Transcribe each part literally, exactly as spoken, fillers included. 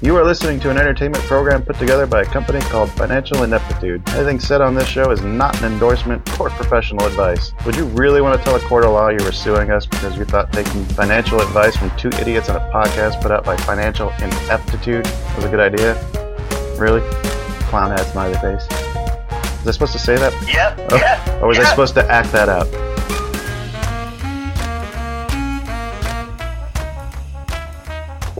You are listening to an entertainment program put together by a company called Financial Ineptitude. Anything said on this show is not an endorsement or professional advice. Would you really want to tell a court of law you were suing us because you thought taking financial advice from two idiots on a podcast put out by Financial Ineptitude was a good idea? Really? Clown hat smiley face. Was I supposed to say that? Yep. Oh, yep or was yep. I supposed to act that out?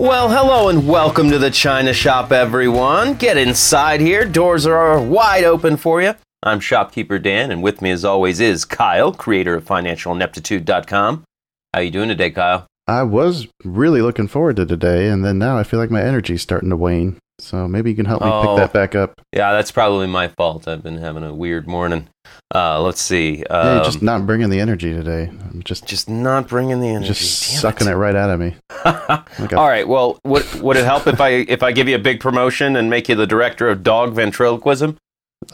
Well, hello and welcome to the China Shop, everyone. Get inside here. Doors are wide open for you. I'm shopkeeper Dan, and with me as always is Kyle, creator of financial ineptitude dot com. How you doing today, Kyle? I was really looking forward to today, and then now I feel like my energy's starting to wane. So maybe you can help me oh, pick that back up. Yeah, that's probably my fault. I've been having a weird morning. Uh, let's see. Um, yeah, you're just not bringing the energy today. I'm just just not bringing the energy. Just Damn sucking it. it right out of me. Like a... All right. Well, would would it help if I if I give you a big promotion and make you the director of dog ventriloquism?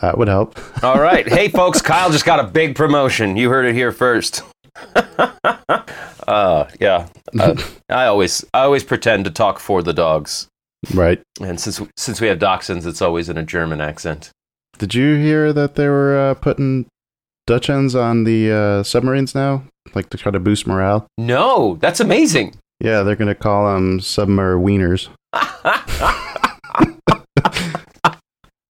That would help. All right. Hey, folks. Kyle just got a big promotion. You heard it here first. uh, yeah. Uh, I always I always pretend to talk for the dogs. Right. And since since we have dachshunds, it's always in a German accent. Did you hear that they were uh, putting Dutch hens on the uh, submarines now, like to try to boost morale? No, that's amazing. Yeah, they're going to call them submar-wieners. I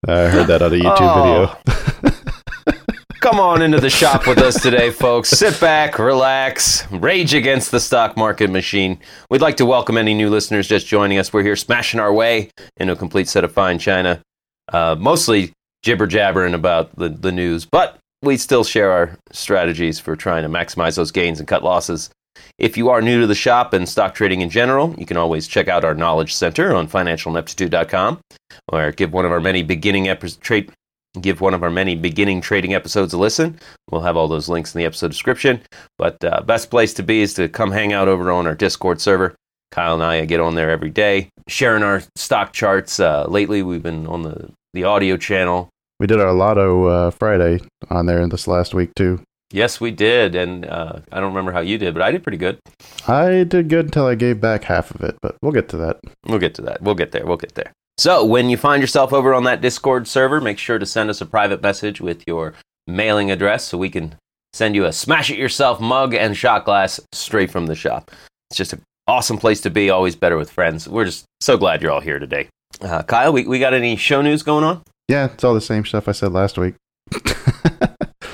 heard that on a YouTube oh. video. Come on into the shop with us today, folks. Sit back, relax, rage against the stock market machine. We'd like to welcome any new listeners just joining us. We're here smashing our way into a complete set of fine china, uh, mostly jibber-jabbering about the, the news, but we still share our strategies for trying to maximize those gains and cut losses. If you are new to the shop and stock trading in general, you can always check out our knowledge center on financial ineptitude dot com or give one of our many beginning ep- trade give one of our many beginning trading episodes a listen. We'll have all those links in the episode description, but uh, best place to be is to come hang out over on our Discord server. Kyle and I get on there every day, sharing our stock charts. Uh, lately, we've been on the, the audio channel. We did our Lotto uh, Friday on there this last week, too. Yes, we did, and uh, I don't remember how you did, but I did pretty good. I did good until I gave back half of it, but we'll get to that. We'll get to that. We'll get there. We'll get there. So when you find yourself over on that Discord server, make sure to send us a private message with your mailing address so we can send you a smash-it-yourself mug and shot glass straight from the shop. It's just an awesome place to be, always better with friends. We're just so glad you're all here today. Uh, Kyle, we, we got any show news going on? Yeah, it's all the same stuff I said last week.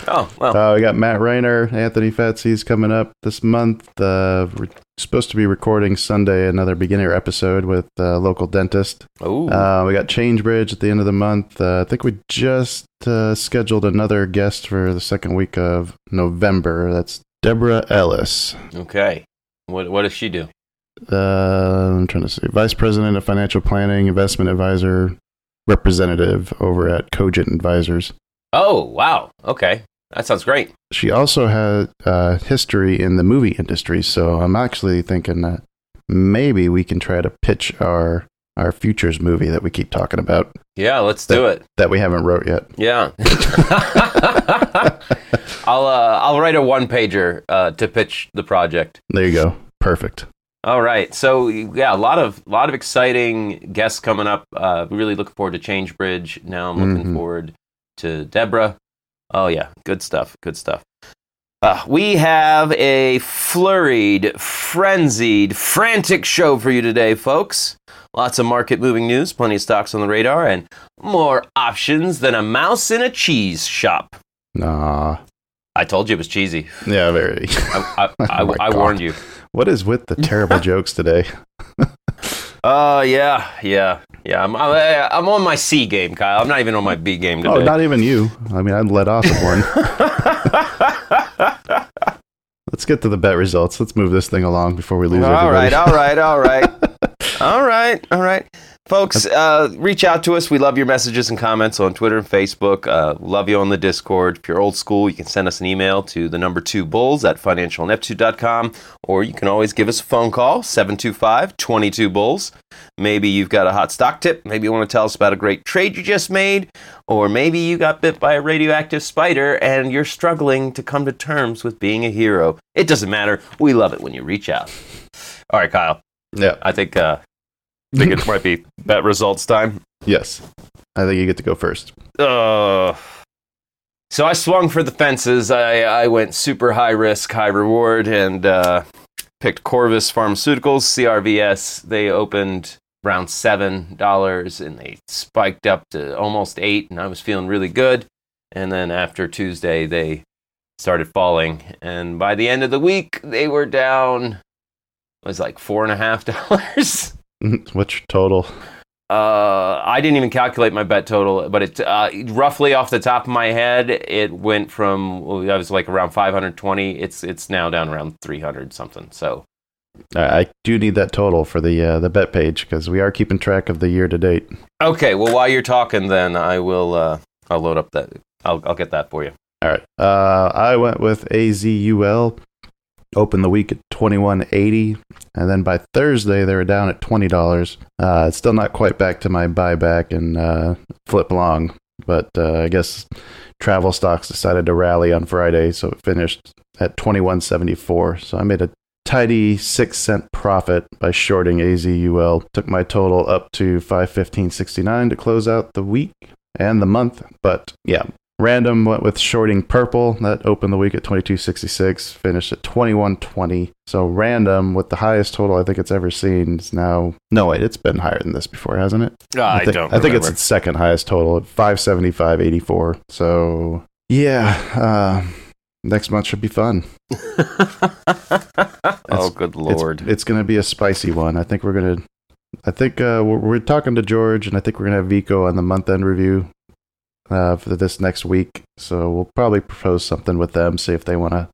oh, well. Uh, we got Matt Rainer, Anthony Fetz, he's coming up this month. Uh, we're supposed to be recording Sunday another beginner episode with a uh, local dentist. Oh. Uh, we got Changebridge at the end of the month. Uh, I think we just uh, scheduled another guest for the second week of November. That's Deborah Ellis. Okay. What What does she do? Uh, I'm trying to see. Vice President of Financial Planning, Investment Advisor, Representative over at Cogent Advisors. Oh, wow. Okay. That sounds great. She also had uh, history in the movie industry, so I'm actually thinking that maybe we can try to pitch our our futures movie that we keep talking about. Yeah, let's that, do it. That we haven't wrote yet. Yeah. I'll uh, I'll write a one-pager uh, to pitch the project. There you go. Perfect. All right, so yeah, a lot of lot of exciting guests coming up. Uh, really looking forward to Changebridge. Now I'm looking mm-hmm. forward to Deborah. Oh yeah, good stuff, good stuff. Uh, we have a flurried, frenzied, frantic show for you today, folks. Lots of market-moving news, plenty of stocks on the radar, and more options than a mouse in a cheese shop. Nah. I told you it was cheesy. Yeah, very. I, I, I, oh I warned you. What is with the terrible jokes today? Oh, uh, yeah, yeah, yeah. I'm, I'm I'm on my C game, Kyle. I'm not even on my B game today. Oh, not even you. I mean, I'd let off of one. Let's get to the bet results. Let's move this thing along before we lose everybody. All right, all right, all right. all right, all right. Folks, uh, reach out to us. We love your messages and comments on Twitter and Facebook. Uh, love you on the Discord. If you're old school, you can send us an email to the number two bulls at financial ineptitude dot com, or you can always give us a phone call, seven two five, two two bulls. Maybe you've got a hot stock tip. Maybe you want to tell us about a great trade you just made, or maybe you got bit by a radioactive spider and you're struggling to come to terms with being a hero. It doesn't matter. We love it when you reach out. All right, Kyle. Yeah. I think... Uh, I think it might be bet results time. Yes. I think you get to go first. Uh, so I swung for the fences. I, I went super high risk, high reward, and uh, picked Corvus Pharmaceuticals, C R V S. They opened around seven dollars, and they spiked up to almost eight, and I was feeling really good. And then after Tuesday, they started falling. And by the end of the week, they were down, it was like four and a half dollars. What's your total? Uh, I didn't even calculate my bet total, but it uh, roughly off the top of my head, it went from, well, I was like around five hundred twenty. It's it's now down around three hundred something. So I, I do need that total for the uh, the bet page, because we are keeping track of the year to date. Okay, well, while you're talking, then I will uh, I'll load up that. I'll I'll get that for you. All right. Uh, I went with A Z U L. Opened the week at twenty-one eighty, and then by Thursday they were down at twenty dollars. Uh, it's still not quite back to my buyback and uh, flip long, but uh, I guess travel stocks decided to rally on Friday, so it finished at twenty-one seventy-four. So I made a tidy six cent profit by shorting A Z U L. Took my total up to five fifteen sixty-nine to close out the week and the month. But yeah. Random went with shorting purple. That opened the week at twenty-two sixty-six, finished at twenty-one twenty. So random with the highest total I think it's ever seen is now... No, wait, it's been higher than this before, hasn't it? Uh, I, think, I don't remember. I think it's its second highest total at five seventy-five eighty-four. So, yeah, uh, next month should be fun. Oh, good Lord. It's, it's going to be a spicy one. I think we're going to... I think uh, we're, we're talking to George, and I think we're going to have Vico on the month-end review. Uh, for this next week, so we'll probably propose something with them, see if they want to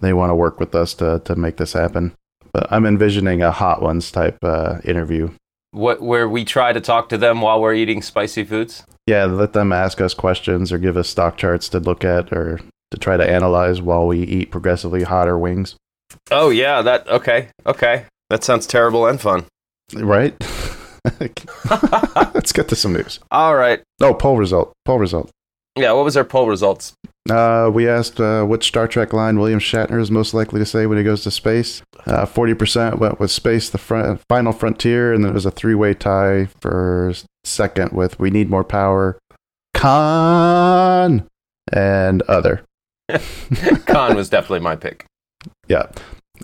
they want to work with us to to make this happen. But I'm envisioning a Hot Ones type uh, interview, what where we try to talk to them while we're eating spicy foods. Yeah, let them ask us questions or give us stock charts to look at or to try to analyze while we eat progressively hotter wings. Oh yeah, that okay, okay, that sounds terrible and fun, right? Let's get to some news. All right. Oh, poll result. Poll result. Yeah, what was our poll results? Uh, we asked uh, which Star Trek line William Shatner is most likely to say when he goes to space. Uh, forty percent went with Space, the front, Final Frontier, and then it was a three-way tie for second with We Need More Power, Khan, and Other. Khan was definitely my pick. Yeah.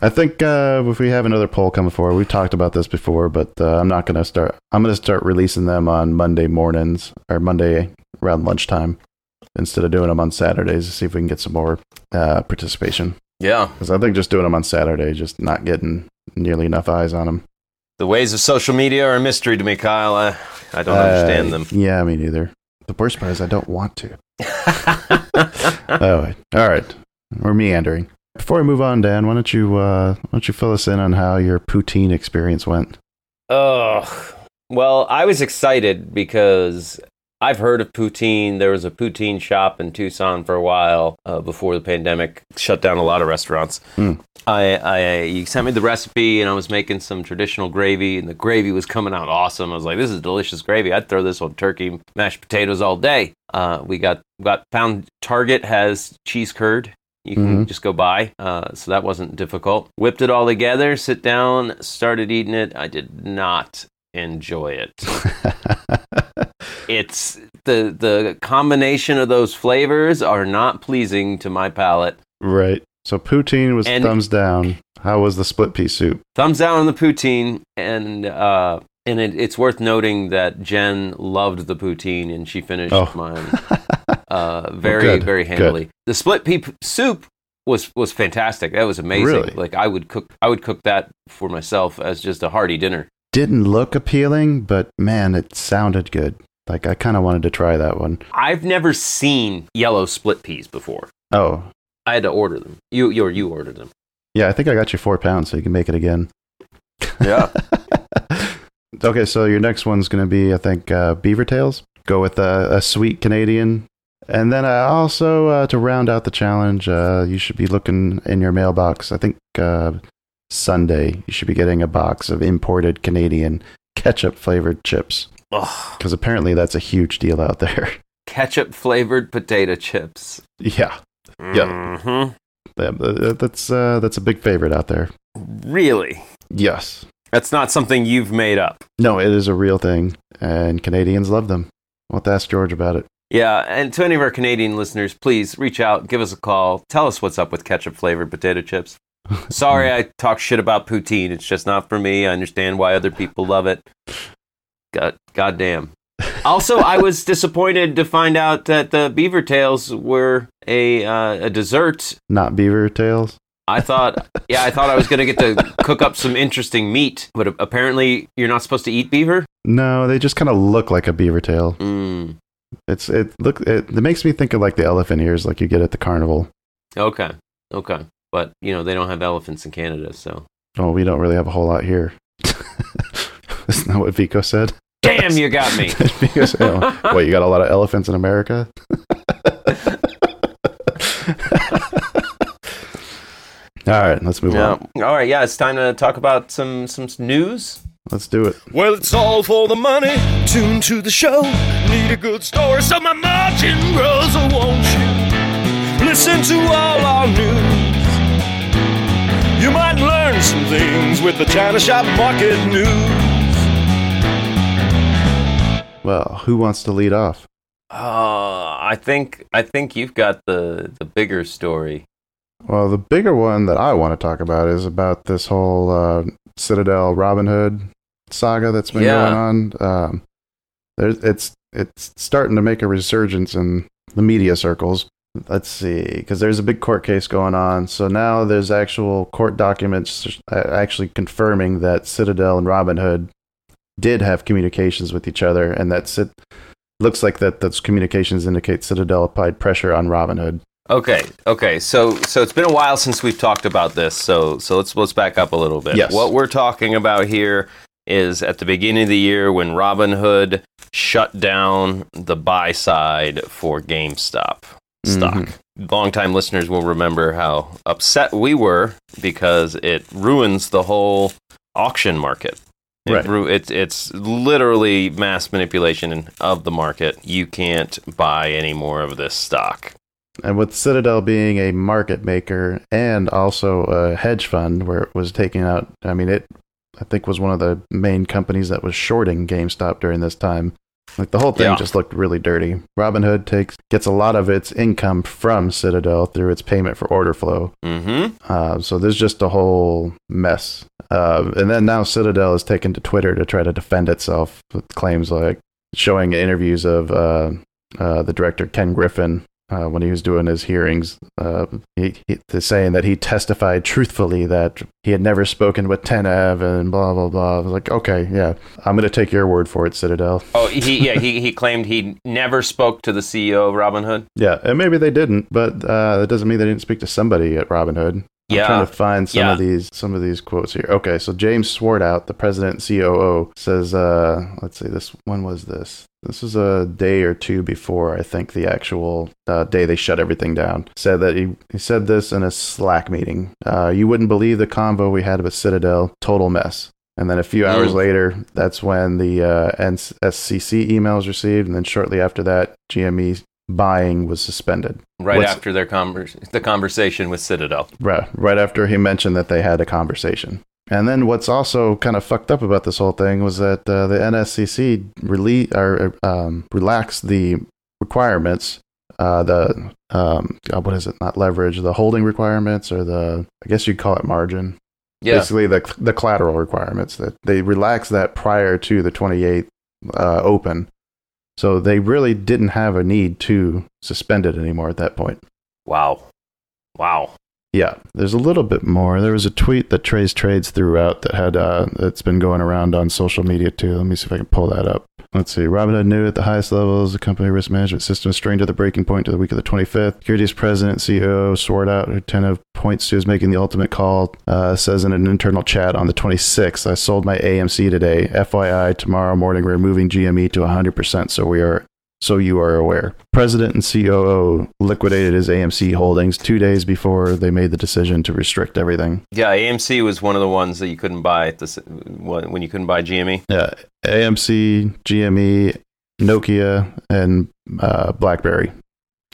I think uh, if we have another poll coming forward, we've talked about this before, but uh, I'm not going to start. I'm going to start releasing them on Monday mornings or Monday around lunchtime instead of doing them on Saturdays to see if we can get some more uh, participation. Yeah. Because I think just doing them on Saturday, just not getting nearly enough eyes on them. The ways of social media are a mystery to me, Kyle. I, I don't uh, understand them. Yeah, me neither. The worst part is I don't want to. Oh, all right. We're meandering. Before we move on, Dan, why don't you uh, why don't you fill us in on how your poutine experience went? Oh, well, I was excited because I've heard of poutine. There was a poutine shop in Tucson for a while uh, before the pandemic shut down a lot of restaurants. Mm. I, I you sent me the recipe, and I was making some traditional gravy, and the gravy was coming out awesome. I was like, "This is delicious gravy. I'd throw this on turkey, mashed potatoes all day." Uh, we got got found. Target has cheese curd. You can mm-hmm. just go buy, uh, so that wasn't difficult. Whipped it all together, sit down, started eating it. I did not enjoy it. It's the the combination of those flavors are not pleasing to my palate. Right. So poutine was and thumbs down. How was the split pea soup? Thumbs down on the poutine, and uh, and it, it's worth noting that Jen loved the poutine, and she finished oh. mine. Uh, very, well, very handily. Good. The split pea soup was, was fantastic. That was amazing. Really? Like I would cook, I would cook that for myself as just a hearty dinner. Didn't look appealing, but man, it sounded good. Like I kind of wanted to try that one. I've never seen yellow split peas before. Oh, I had to order them. You, you, you ordered them. Yeah, I think I got you four pounds, so you can make it again. Yeah. Okay, so your next one's going to be, I think, uh, Beaver Tails. Go with uh, a sweet Canadian. And then I also, uh, to round out the challenge, uh, you should be looking in your mailbox. I think uh, Sunday you should be getting a box of imported Canadian ketchup-flavored chips. Because apparently that's a huge deal out there. Ketchup-flavored potato chips. Yeah. Mm-hmm. Yeah. That's, uh, that's a big favorite out there. Really? Yes. That's not something you've made up. No, it is a real thing, and Canadians love them. I'll have to ask George about it. Yeah, and to any of our Canadian listeners, please reach out, give us a call, tell us what's up with ketchup-flavored potato chips. Sorry I talk shit about poutine. It's just not for me. I understand why other people love it. God, goddamn. Also, I was disappointed to find out that the Beaver Tails were a uh, a dessert. Not Beaver Tails? I thought, yeah, I thought I was going to get to cook up some interesting meat, but apparently you're not supposed to eat beaver? No, they just kind of look like a beaver tail. Mm. It's it look it, it makes me think of like the elephant ears like you get at the carnival. Okay, okay. But, you know, they don't have elephants in Canada, so. Oh, we don't really have a whole lot here. Isn't that what Vico said? Damn, you got me! Vico said, oh, what, you got a lot of elephants in America? All right, let's move yeah. on. All right, yeah, it's time to talk about some, some news. Let's do it. Well, it's all for the money. Tune to the show. Need a good story so my margin grows. Oh, won't you listen to all our news? You might learn some things with the China Shop Market News. Well, who wants to lead off? Uh, I think I think you've got the, the bigger story. Well, the bigger one that I want to talk about is about this whole uh, Citadel Robinhood saga that's been yeah. going on. Um, there's, it's it's starting to make a resurgence in the media circles. Let's see, because there's a big court case going on. So now there's actual court documents actually confirming that Citadel and Robinhood did have communications with each other, and that it looks like that those communications indicate Citadel applied pressure on Robinhood. Okay, okay. So so it's been a while since we've talked about this. So so let's let's back up a little bit. Yes. What we're talking about here is at the beginning of the year when Robinhood shut down the buy side for GameStop stock. Mm-hmm. Longtime listeners will remember how upset we were because it ruins the whole auction market. It right. ru- it, it's literally mass manipulation of the market. You can't buy any more of this stock. And with Citadel being a market maker and also a hedge fund where it was taking out, I mean, it, I think, was one of the main companies that was shorting GameStop during this time. Like, the whole thing yeah. just looked really dirty. Robinhood takes gets a lot of its income from Citadel through its payment for order flow. Mm-hmm. Uh, so there's just a whole mess. Uh, and then now Citadel is taken to Twitter to try to defend itself with claims like showing interviews of uh, uh, the director, Ken Griffin, Uh, when he was doing his hearings, uh, he, he saying that he testified truthfully that he had never spoken with Tenev and blah, blah, blah. I was like, okay, yeah, I'm going to take your word for it, Citadel. Oh, he, yeah, he, he claimed he never spoke to the C E O of Robinhood. Yeah, and maybe they didn't, but uh, that doesn't mean they didn't speak to somebody at Robinhood. Yeah. I'm trying to find some yeah. of these some of these quotes here. Okay, so James Swartout, the president and C O O, says, uh, let's see, this when was this? This was a day or two before, I think, the actual uh, day they shut everything down. Said that he, he said this in a Slack meeting. Uh, you wouldn't believe the convo we had with Citadel. Total mess. And then a few hours mm. later, that's when the uh, S E C email was received. And then shortly after that, G M E buying was suspended. Right What's, after their converse, the conversation with Citadel. Right, right after he mentioned that they had a conversation. And then what's also kind of fucked up about this whole thing was that uh, the N S C C rele- or, um, relaxed the requirements, uh, the, um, oh, what is it, not leverage, the holding requirements or the, I guess you'd call it margin. Yeah. Basically the the collateral requirements. That they relaxed that prior to the twenty-eighth uh, open. So they really didn't have a need to suspend it anymore at that point. Wow. Wow. Yeah, there's a little bit more. There was a tweet that Trace Trades threw out that had uh, that's been going around on social media too. Let me see if I can pull that up. Let's see. Robinhood knew at the highest levels the company risk management system strained to the breaking point to the week of the twenty-fifth. Securities president, C E O, Swartout, who tend to points to as making the ultimate call, uh, says in an internal chat on the twenty-sixth, I sold my A M C today. F Y I, tomorrow morning we're moving G M E to one hundred percent, so we are... So you are aware. President and C O O liquidated his A M C holdings two days before they made the decision to restrict everything. Yeah, A M C was one of the ones that you couldn't buy at this, when you couldn't buy G M E. Yeah, A M C, G M E, Nokia, and uh, BlackBerry.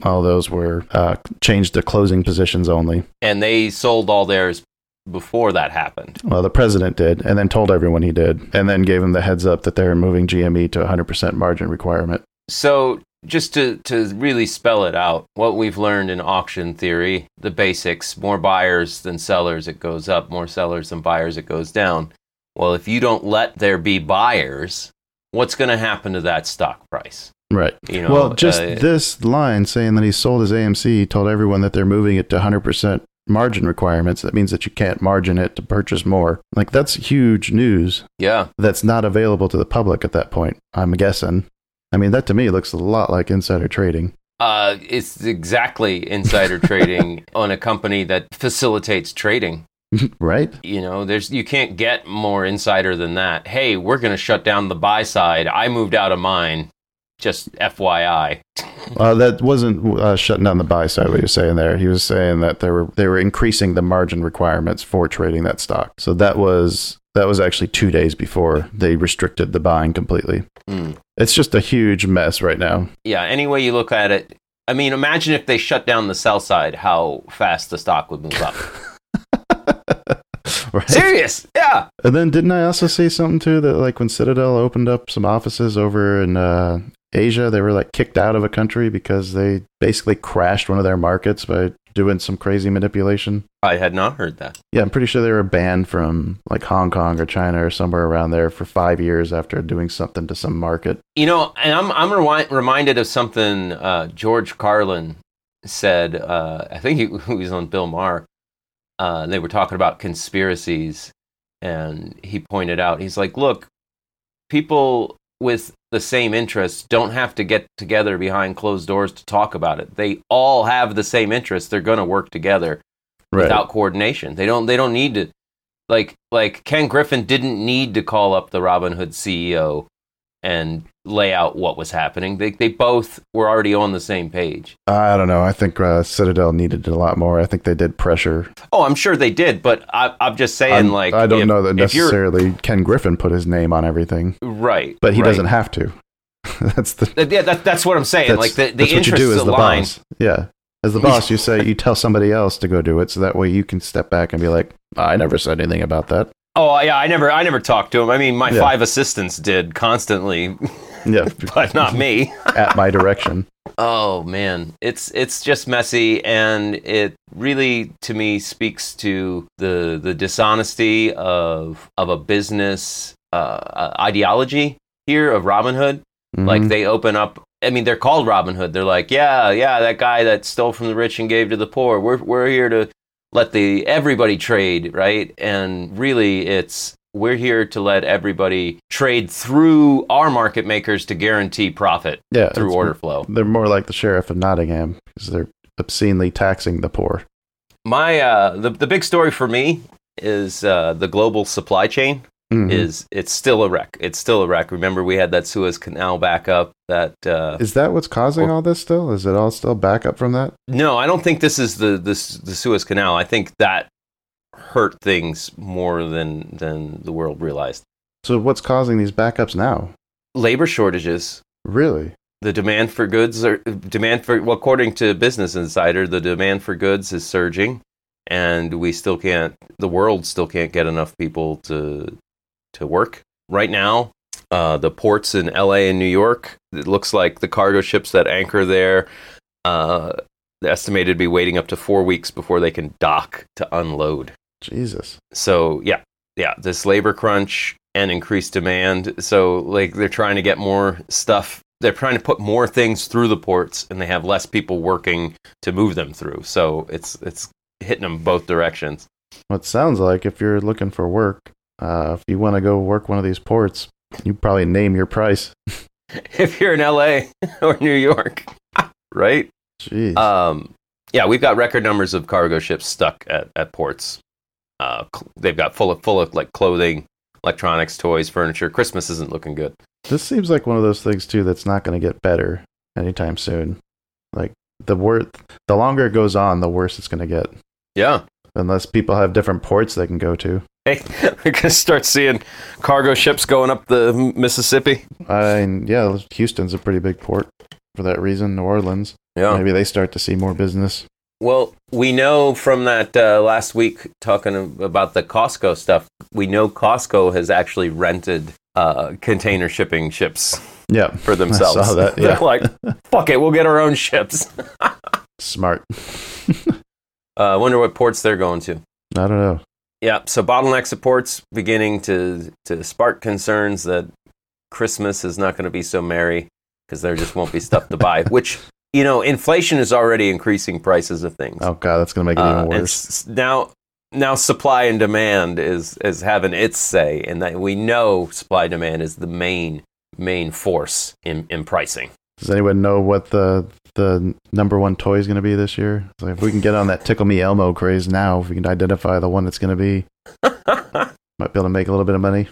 All those were uh, changed to closing positions only. And they sold all theirs before that happened. Well, the president did, and then told everyone he did, and then gave them the heads up that they're moving G M E to one hundred percent margin requirement. So just to, to really spell it out, what we've learned in auction theory, the basics, more buyers than sellers, it goes up, more sellers than buyers, it goes down. Well, if you don't let there be buyers, what's going to happen to that stock price? Right. You know, well, just uh, this line saying that he sold his A M C, he told everyone that they're moving it to one hundred percent margin requirements. That means that you can't margin it to purchase more. Like, that's huge news. Yeah. That's not available to the public at that point, I'm guessing. I mean, that to me looks a lot like insider trading. Uh, it's exactly insider trading on a company that facilitates trading. Right. You know, there's you can't get more insider than that. Hey, we're going to shut down the buy side. I moved out of mine. Just F Y I. uh, that wasn't uh, shutting down the buy side, what he was saying there. He was saying that they were, they were increasing the margin requirements for trading that stock. So that was... That was actually two days before they restricted the buying completely. Mm. It's just a huge mess right now. Yeah, any way you look at it, I mean, imagine if they shut down the sell side, how fast the stock would move up. Right? Serious, yeah. And then didn't I also say something too that like when Citadel opened up some offices over in uh, Asia, they were like kicked out of a country because they basically crashed one of their markets by doing some crazy manipulation. I had not heard that. Yeah, I'm pretty sure they were banned from like Hong Kong or China or somewhere around there for five years after doing something to some market. You know, and I'm I'm rewi- reminded of something uh, George Carlin said. Uh, I think he, he was on Bill Maher. Uh, they were talking about conspiracies, and he pointed out, he's like, look, people with the same interests don't have to get together behind closed doors to talk about it. They all have the same interests. They're going to work together right. without coordination. They don't, they don't need to, like, like Ken Griffin didn't need to call up the Robinhood C E O and lay out what was happening. They, they both were already on the same page. I don't know. I think uh, Citadel needed a lot more. I think they did pressure. Oh, I'm sure they did, but I, I'm just saying, I'm, like, I don't if, know that necessarily. Ken Griffin put his name on everything, right? But he right. doesn't have to. That's the yeah. That, that's what I'm saying. Like the the interests align. As the boss. Yeah, as the boss, you say you tell somebody else to go do it, so that way you can step back and be like, I never said anything about that. Oh yeah, I never, I never talked to him. I mean, my yeah. five assistants did constantly, yeah, but not me. At my direction. Oh man, it's it's just messy, and it really, to me, speaks to the the dishonesty of of a business uh, ideology here of Robinhood. Mm-hmm. Like they open up. I mean, they're called Robinhood. They're like, yeah, yeah, that guy that stole from the rich and gave to the poor. We're we're here to. Let the everybody trade, right? And really, it's we're here to let everybody trade through our market makers to guarantee profit yeah, through order flow. They're more like the sheriff of Nottingham because they're obscenely taxing the poor. My uh, the the big story for me is uh, the global supply chain. Mm-hmm. Is it's still a wreck? It's still a wreck. Remember, we had that Suez Canal backup. That uh, is that what's causing or, all this? Still, is it all still backup from that? No, I don't think this is the this the Suez Canal. I think that hurt things more than than the world realized. So, what's causing these backups now? Labor shortages. Really, the demand for goods are demand for well, according to Business Insider, the demand for goods is surging, and we still can't. The world still can't get enough people to. to work. Right now, uh, the ports in L A and New York, it looks like the cargo ships that anchor there, uh, they're estimated to be waiting up to four weeks before they can dock to unload. Jesus. So, yeah, yeah, this labor crunch and increased demand. So, like, they're trying to get more stuff. They're trying to put more things through the ports, and they have less people working to move them through. So, it's it's hitting them both directions. Well, it sounds like if you're looking for work, Uh, if you want to go work one of these ports, you probably name your price. If you're in L A or New York, right? Jeez. Um, yeah, we've got record numbers of cargo ships stuck at, at ports. Uh, they've got full of full of like clothing, electronics, toys, furniture. Christmas isn't looking good. This seems like one of those things too that's not going to get better anytime soon. Like the wor- the longer it goes on, the worse it's going to get. Yeah, unless people have different ports they can go to. Hey, we're gonna start seeing cargo ships going up the Mississippi. I mean, yeah, Houston's a pretty big port for that reason. New Orleans. Yeah, maybe they start to see more business. Well, we know from that uh, last week talking about the Costco stuff, we know Costco has actually rented uh, container shipping ships yeah, for themselves. I saw that, yeah. They're like, fuck it, we'll get our own ships. Smart. I uh, wonder what ports they're going to. I don't know. Yeah, so bottlenecks of ports beginning to, to spark concerns that Christmas is not going to be so merry because there just won't be stuff to buy, which... You know, inflation is already increasing prices of things. Oh God, that's going to make it even uh, worse. Now, now supply and demand is, is having its say, and that we know supply and demand is the main main force in, in pricing. Does anyone know what the the number one toy is going to be this year? Like if we can get on that Tickle Me Elmo craze now, if we can identify the one that's going to be, might be able to make a little bit of money.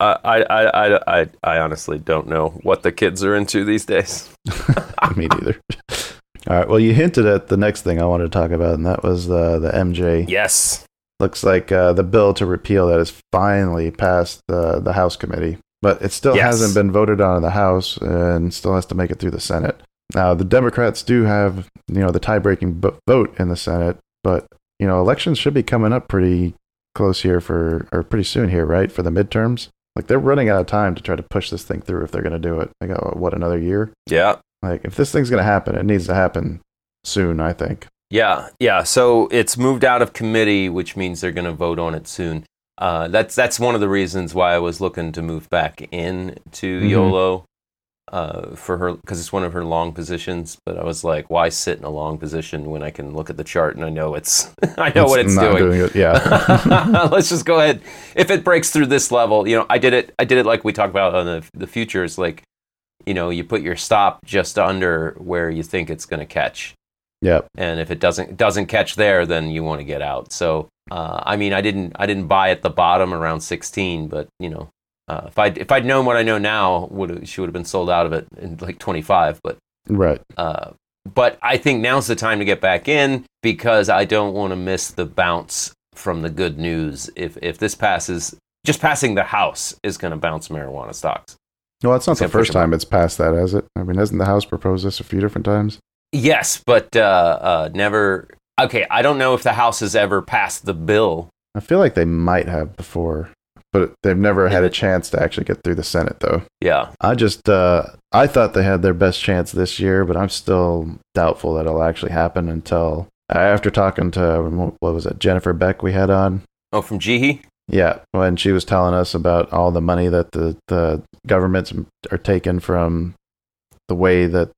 uh, I, I, I, I, I honestly don't know what the kids are into these days. Me neither. All right. Well, you hinted at the next thing I wanted to talk about, and that was uh, the M J. Yes. Looks like uh, the bill to repeal that has finally passed uh, the House committee, but it still yes. hasn't been voted on in the House and still has to make it through the Senate. Now, the Democrats do have, you know, the tie-breaking b- vote in the Senate, but, you know, elections should be coming up pretty close here for, or pretty soon here, right, for the midterms. Like, they're running out of time to try to push this thing through if they're going to do it. They got, what, another year? Yeah. Like, if this thing's going to happen, it needs to happen soon, I think. Yeah, yeah. So it's moved out of committee, which means they're going to vote on it soon. Uh, that's that's one of the reasons why I was looking to move back in to mm-hmm. YOLO uh, for her, because it's one of her long positions. But I was like, why sit in a long position when I can look at the chart and I know it's I know it's what it's doing. doing it. Yeah. Let's just go ahead. If it breaks through this level, you know, I did it. I did it like we talked about on the the futures, like. You know, you put your stop just under where you think it's going to catch. Yep. And if it doesn't doesn't catch there, then you want to get out. So, uh, I mean, I didn't I didn't buy at the bottom around sixteen, but you know, uh, if I if I'd known what I know now, would she would have been sold out of it in like twenty-five. But right. Uh, but I think now's the time to get back in because I don't want to miss the bounce from the good news. If if this passes, just passing the House is going to bounce marijuana stocks. Well, it's not the first time it's passed that, has it? I mean, hasn't the House proposed this a few different times? Yes, but uh, uh, never... Okay, I don't know if the House has ever passed the bill. I feel like they might have before, but they've never had a chance to actually get through the Senate, though. Yeah. I just... Uh, I thought they had their best chance this year, but I'm still doubtful that it'll actually happen until... After talking to, what was it, Jennifer Beck we had on? Oh, from G E? Yeah, when she was telling us about all the money that the, the governments are taking from the way that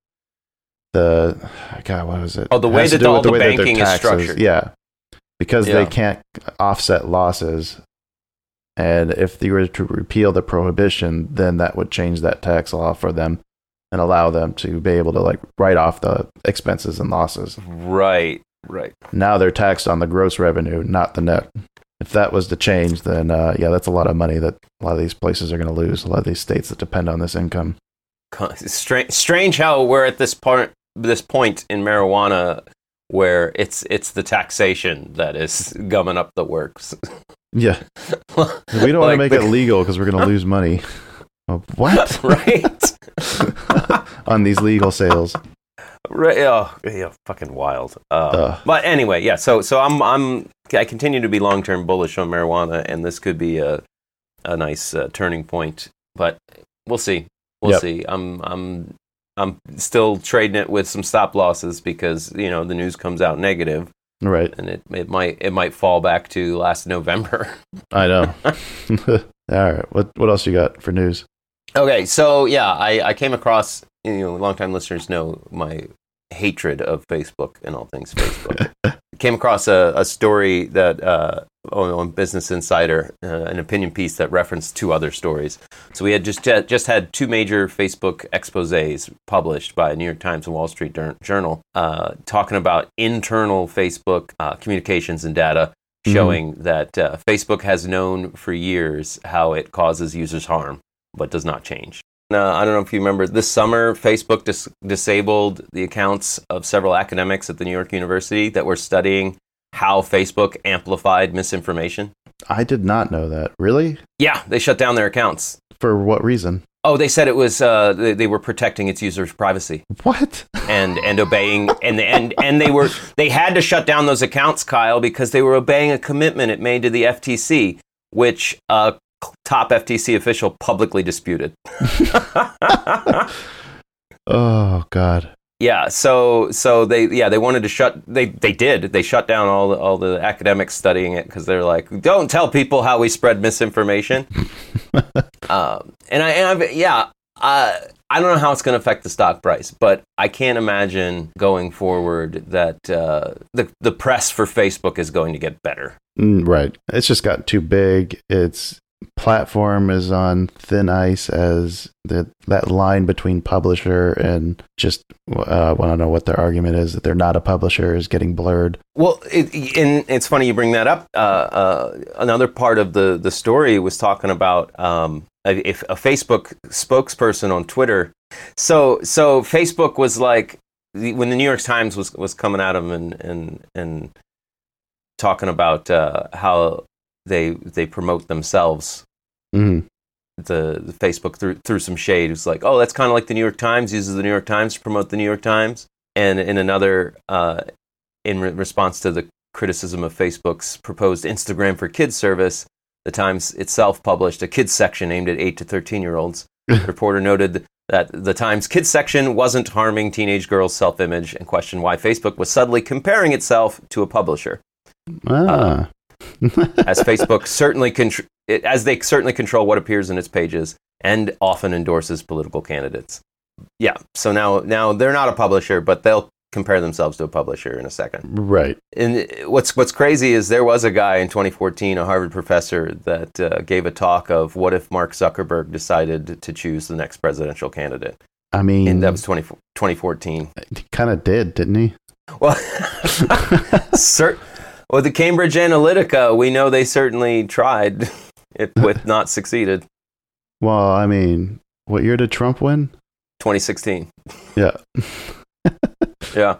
the, God, what was it? Oh, the way that all the banking is structured. Yeah, because they can't offset losses. And if they were to repeal the prohibition, then that would change that tax law for them and allow them to be able to like write off the expenses and losses. Right, right. Now they're taxed on the gross revenue, not the net. If that was to change, then uh, yeah, that's a lot of money that a lot of these places are going to lose. A lot of these states that depend on this income. Strange, strange how we're at this part, this point in marijuana, where it's it's the taxation that is gumming up the works. Yeah, we don't like want to make the, it legal because we're going to lose money. What? Right? On these legal sales. Right, oh, yeah, fucking wild. Uh, uh, but anyway, yeah. So, so I'm, I'm, I continue to be long-term bullish on marijuana, and this could be a, a nice uh, turning point. But we'll see. We'll yep. see. I'm, I'm, I'm still trading it with some stop losses because you know the news comes out negative, right? And it, it might, it might fall back to last November. I know. All right. What, what else you got for news? Okay, so yeah, I, I came across. You know, long-time listeners know my hatred of Facebook and all things Facebook. Came across a, a story that uh, on Business Insider, uh, an opinion piece that referenced two other stories. So we had just just had two major Facebook exposés published by New York Times and Wall Street Journal, uh, talking about internal Facebook uh, communications and data, showing mm-hmm. that uh, Facebook has known for years how it causes users harm, but does not change. Uh, I don't know if you remember, this summer, Facebook dis- disabled the accounts of several academics at the New York University that were studying how Facebook amplified misinformation. I did not know that. Really? Yeah, they shut down their accounts. For what reason? Oh, they said it was uh, they, they were protecting its users' privacy. What? And and obeying and and and they were they had to shut down those accounts, Kyle, because they were obeying a commitment it made to the F T C, which uh, top F T C official publicly disputed. Oh God. Yeah. So so they yeah they wanted to shut they they did they shut down all the, all the academics studying it because they're like, don't tell people how we spread misinformation. um, and I and I've, yeah uh, I don't know how it's going to affect the stock price, but I can't imagine going forward that uh, the the press for Facebook is going to get better. Mm, right. It's just gotten too big. It's platform is on thin ice as the, that line between publisher and just uh, I don't know what their argument is that they're not a publisher is getting blurred. Well, it, and it's funny you bring that up. Uh, uh, another part of the, the story was talking about um, if a Facebook spokesperson on Twitter. So so Facebook was like when the New York Times was was coming at them and and and talking about uh, how. They they promote themselves. Mm. The, the Facebook threw threw some shade. It's like, oh, that's kind of like the New York Times uses the New York Times to promote the New York Times. And in another, uh, in re- response to the criticism of Facebook's proposed Instagram for Kids service, the Times itself published a kids section aimed at eight to thirteen year olds. The reporter noted that the Times kids section wasn't harming teenage girls' self image and questioned why Facebook was suddenly comparing itself to a publisher. Ah. Uh, as Facebook certainly contr- it, as they certainly control what appears in its pages and often endorses political candidates. Yeah, so now now they're not a publisher, but they'll compare themselves to a publisher in a second. Right. And what's what's crazy is there was a guy in twenty fourteen, a Harvard professor, that uh, gave a talk of what if Mark Zuckerberg decided to choose the next presidential candidate. I mean, and that was twenty fourteen. He kind of did, didn't he? Well, certainly. Well, the Cambridge Analytica, we know they certainly tried, it with not succeeded. Well, I mean, what year did Trump win? twenty sixteen. Yeah. Yeah.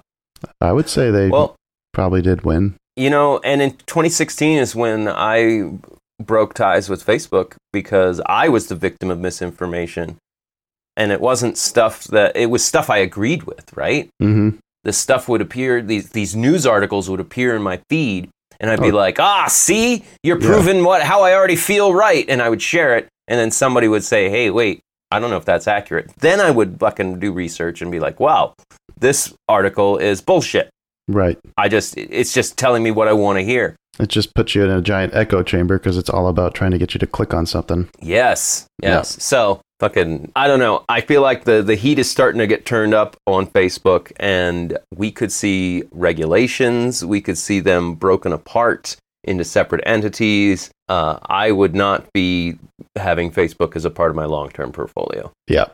I would say they well, probably did win. You know, and in twenty sixteen is when I broke ties with Facebook because I was the victim of misinformation. And it wasn't stuff that, it was stuff I agreed with, right? Mm-hmm. This stuff would appear, these these news articles would appear in my feed, and I'd be oh. like, ah, see, you're proving yeah. what how I already feel right, and I would share it, and then somebody would say, hey, wait, I don't know if that's accurate. Then I would fucking do research and be like, wow, this article is bullshit. Right. I just, it's just telling me what I want to hear. It just puts you in a giant echo chamber because it's all about trying to get you to click on something. Yes, yes. Yeah. So, fucking, I don't know. I feel like the, the heat is starting to get turned up on Facebook, and we could see regulations. We could see them broken apart into separate entities. Uh, I would not be having Facebook as a part of my long-term portfolio. Yeah,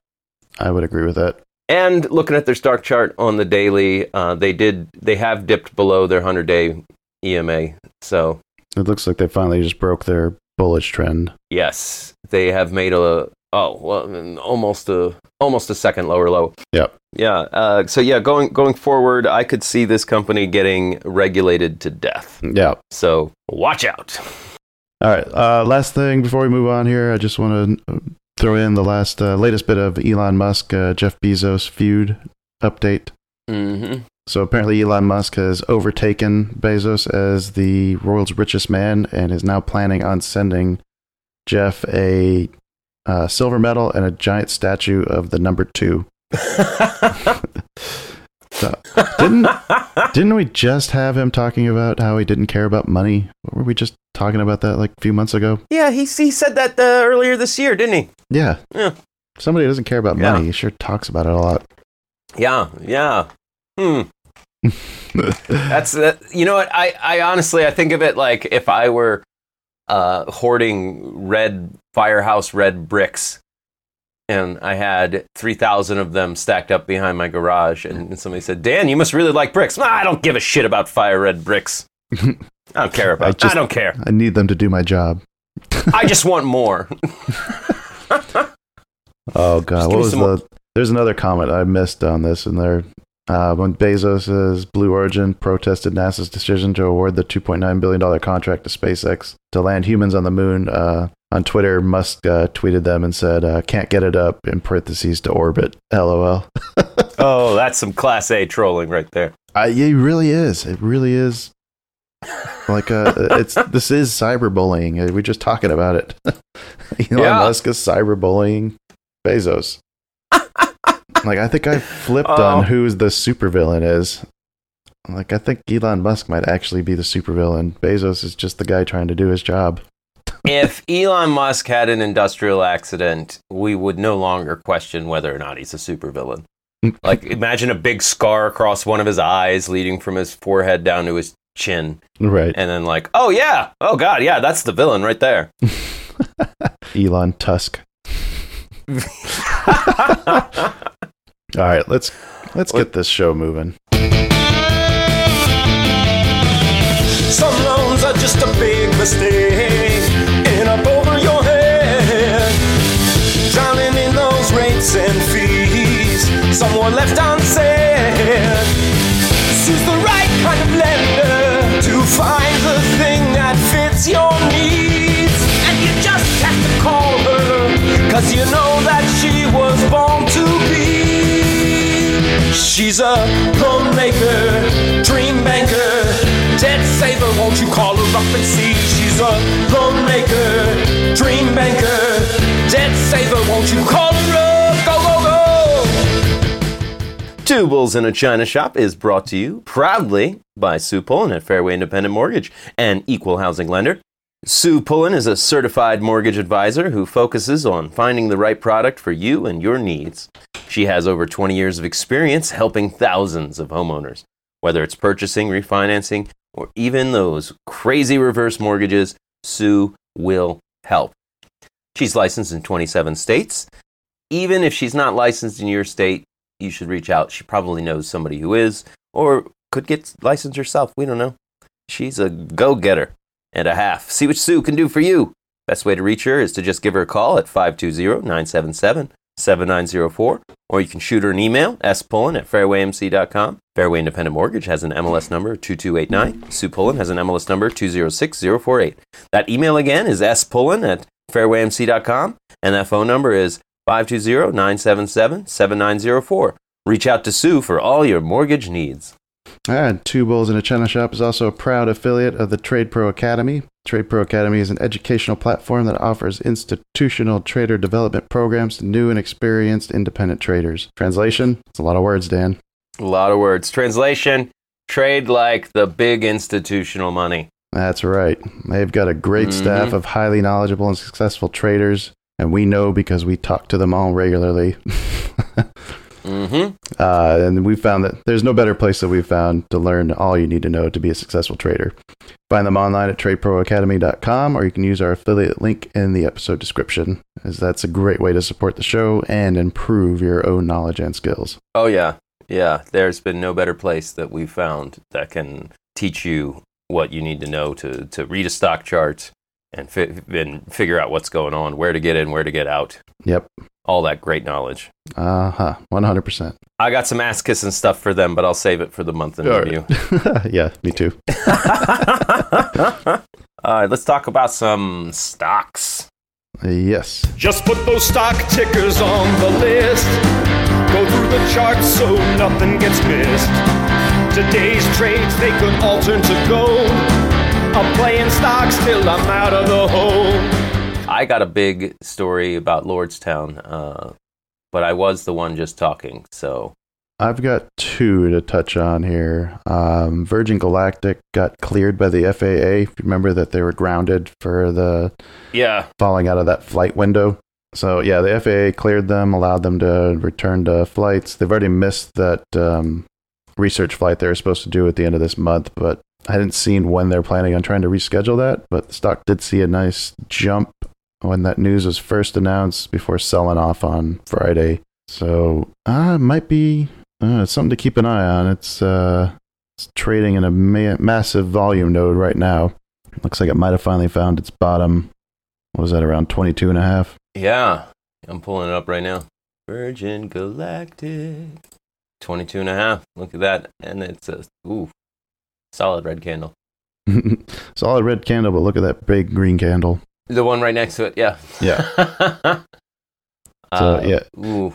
I would agree with that. And looking at their stock chart on the daily, uh, they did they have dipped below their one hundred day E M A. So it looks like they finally just broke their bullish trend. Yes, they have made a oh well almost a almost a second lower low. Yep. Yeah. Uh, so yeah, going going forward, I could see this company getting regulated to death. Yeah. So watch out. All right. Uh, last thing before we move on here, I just want to throw in the last uh, latest bit of Elon Musk uh, Jeff Bezos feud update. Mm-hmm. So apparently Elon Musk has overtaken Bezos as the world's richest man and is now planning on sending Jeff a uh, silver medal and a giant statue of the number two. So, didn't, didn't we just have him talking about how he didn't care about money? Were we just talking about that like a few months ago? Yeah, he, he said that uh, earlier this year, didn't he? Yeah. Yeah. Somebody who doesn't care about yeah. money, he sure talks about it a lot. Yeah, yeah. Hmm. That's that, you know what I, I honestly I think of it like if I were uh, hoarding red firehouse red bricks and I had three thousand of them stacked up behind my garage and, and somebody said, Dan, you must really like bricks. Ah, I don't give a shit about fire red bricks. I don't care about I, just, I don't care. I need them to do my job. I just want more. Oh God, what was the more. There's another comment I missed on this in there. Uh, when Bezos' Blue Origin protested NASA's decision to award the two point nine billion dollars contract to SpaceX to land humans on the moon, uh, on Twitter, Musk uh, tweeted them and said, uh, can't get it up, in parentheses, to orbit, LOL. Oh, that's some Class A trolling right there. Uh, yeah, it really is. It really is. Like, uh, it's this is cyberbullying. We were just talking about it. Elon yeah. Musk is cyberbullying Bezos. Like, I think I flipped oh. on who the supervillain is. Like, I think Elon Musk might actually be the supervillain. Bezos is just the guy trying to do his job. If Elon Musk had an industrial accident, we would no longer question whether or not he's a supervillain. Like, imagine a big scar across one of his eyes leading from his forehead down to his chin. Right. And then like, oh, yeah. Oh, God. Yeah, that's the villain right there. Elon Tusk. All right, let's let's get this show moving. Some loans are just a big mistake, and up over your head. Drowning in those rates and fees, some more left unsaid. This is the right kind of lender to find the thing that fits your needs, and you just have to call her, 'cause you know that she was born to be. She's a loan maker, dream banker, debt saver, won't you call her up and see? She's a loan maker, dream banker, debt saver, won't you call her up? Go, go, go! Two Bulls in a China Shop is brought to you proudly by Sue Pullen at Fairway Independent Mortgage, an equal housing lender. Sue Pullen is a certified mortgage advisor who focuses on finding the right product for you and your needs. She has over twenty years of experience helping thousands of homeowners, whether it's purchasing, refinancing, or even those crazy reverse mortgages. Sue will help. She's licensed in twenty-seven states. Even if she's not licensed in your state, you should reach out. She probably knows somebody who is, or could get licensed herself. We don't know. She's a go-getter. And a half. See what Sue can do for you. Best way to reach her is to just give her a call at five two zero, nine seven seven, seven nine zero four, or you can shoot her an email, spullen at fairway m c dot com. Fairway Independent Mortgage has an M L S number two two eight nine. Sue Pullen has an M L S number two zero six zero four eight. That email again is spullen at fairway m c dot com, and that phone number is five two zero, nine seven seven, seven nine zero four. Reach out to Sue for all your mortgage needs. And Two Bulls in a China Shop is also a proud affiliate of the Trade Pro Academy. Trade Pro Academy is an educational platform that offers institutional trader development programs to new and experienced independent traders. Translation? It's a lot of words, Dan. A lot of words. Translation? Trade like the big institutional money. That's right. They've got a great mm-hmm. staff of highly knowledgeable and successful traders, and we know because we talk to them all regularly. Mm-hmm. Uh, and we found that there's no better place that we've found to learn all you need to know to be a successful trader. Find them online at trade pro academy dot com, or you can use our affiliate link in the episode description, as that's a great way to support the show and improve your own knowledge and skills. Oh, yeah. Yeah. There's been no better place that we've found that can teach you what you need to know to, to read a stock chart and, fi- and figure out what's going on, where to get in, where to get out. Yep. All that great knowledge. Uh-huh. one hundred percent. I got some ass-kissing stuff for them, but I'll save it for the month interview. Right. Yeah, me too. All right, let's talk about some stocks. Yes. Just put those stock tickers on the list. Go through the charts so nothing gets missed. Today's trades, they could all turn to gold. I'm playing stocks till I'm out of the hole. I got a big story about Lordstown, uh, but I was the one just talking, so. I've got two to touch on here. Um, Virgin Galactic got cleared by the F A A. Remember that they were grounded for the yeah. falling out of that flight window. So, yeah, the F A A cleared them, allowed them to return to flights. They've already missed that um, research flight they were supposed to do at the end of this month, but I hadn't seen when they're planning on trying to reschedule that, but the stock did see a nice jump when that news was first announced before selling off on Friday. So uh, it might be uh, something to keep an eye on. It's, uh, it's trading in a ma- massive volume node right now. Looks like it might have finally found its bottom. What was that, around twenty-two and a half? Yeah, I'm pulling it up right now. Virgin Galactic. twenty-two and a half. Look at that. And it's a ooh, solid red candle. Solid red candle, but look at that big green candle. The one right next to it, yeah. Yeah. so, uh, yeah. Ooh.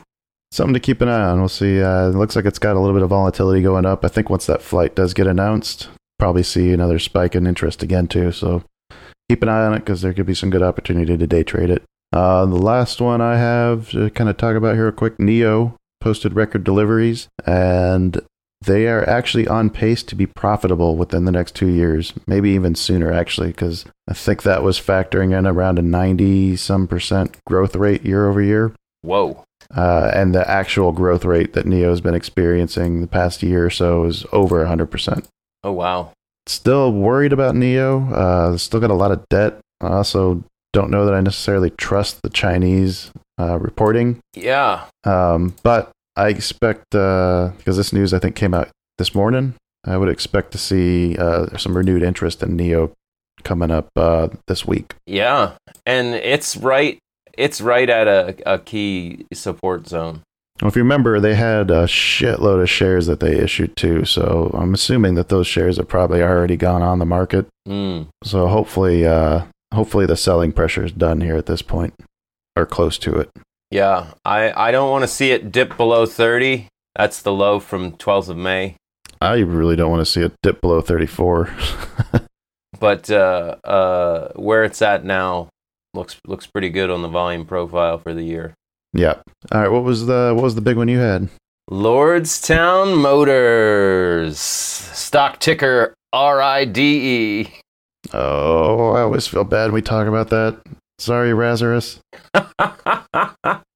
Something to keep an eye on. We'll see. Uh, it looks like it's got a little bit of volatility going up. I think once that flight does get announced, probably see another spike in interest again, too. So keep an eye on it because there could be some good opportunity to day trade it. Uh, the last one I have to kind of talk about here real quick, N I O posted record deliveries, and they are actually on pace to be profitable within the next two years, maybe even sooner, actually, because I think that was factoring in around a ninety-some percent growth rate year over year. Whoa. Uh, and the actual growth rate that N I O has been experiencing the past year or so is over one hundred percent. Oh, wow. Still worried about N I O. Uh, still got a lot of debt. Also, don't know that I necessarily trust the Chinese uh, reporting. Yeah. Um, but I expect, uh, because this news I think came out this morning, I would expect to see uh, some renewed interest in N I O coming up uh, this week. Yeah. And it's right it's right at a, a key support zone. Well, if you remember, they had a shitload of shares that they issued too, so I'm assuming that those shares have probably already gone on the market. Mm. So hopefully... Uh, Hopefully the selling pressure is done here at this point, or close to it. Yeah, I, I don't want to see it dip below thirty. That's the low from twelfth of May. I really don't want to see it dip below thirty-four. But uh, uh, where it's at now looks looks pretty good on the volume profile for the year. Yeah. All right. What was the what was the big one you had? Lordstown Motors, stock ticker R I D E. Oh, I always feel bad when we talk about that. Sorry, Razorus.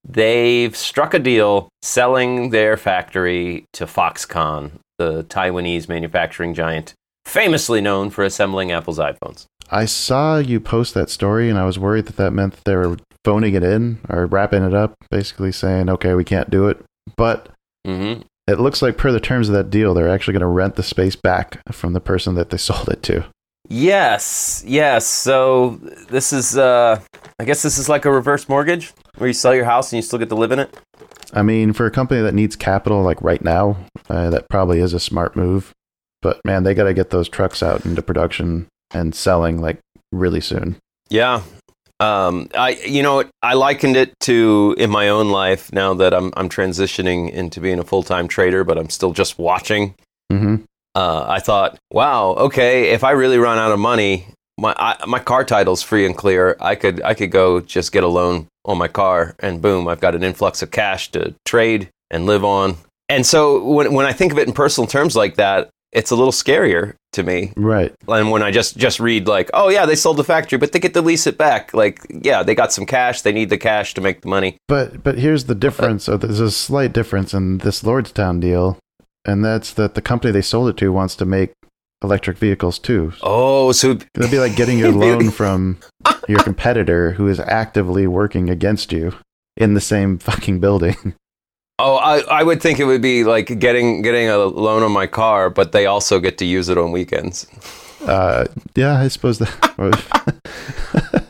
They've struck a deal selling their factory to Foxconn, the Taiwanese manufacturing giant, famously known for assembling Apple's iPhones. I saw you post that story, and I was worried that that meant they were phoning it in or wrapping it up, basically saying, okay, we can't do it. But mm-hmm. It looks like per the terms of that deal, they're actually going to rent the space back from the person that they sold it to. Yes, yes. So this is, uh, I guess this is like a reverse mortgage where you sell your house and you still get to live in it. I mean, for a company that needs capital like right now, uh, that probably is a smart move. But man, they got to get those trucks out into production and selling like really soon. Yeah. Um, I, you know, I likened it to in my own life now that I'm, I'm transitioning into being a full-time trader, but I'm still just watching. Mm-hmm. Uh, I thought, wow, okay, if I really run out of money, my I, my car title's free and clear. I could I could go just get a loan on my car, and boom, I've got an influx of cash to trade and live on. And so when when I think of it in personal terms like that, it's a little scarier to me. Right. And when I just, just read like, oh, yeah, they sold the factory, but they get to lease it back. Like, yeah, they got some cash. They need the cash to make the money. But, but here's the difference. Uh, there's a slight difference in this Lordstown deal. And that's that the company they sold it to wants to make electric vehicles too. Oh, so it'd be like getting your loan from your competitor who is actively working against you in the same fucking building. Oh, I, I would think it would be like getting getting a loan on my car, but they also get to use it on weekends. Uh, yeah, I suppose that.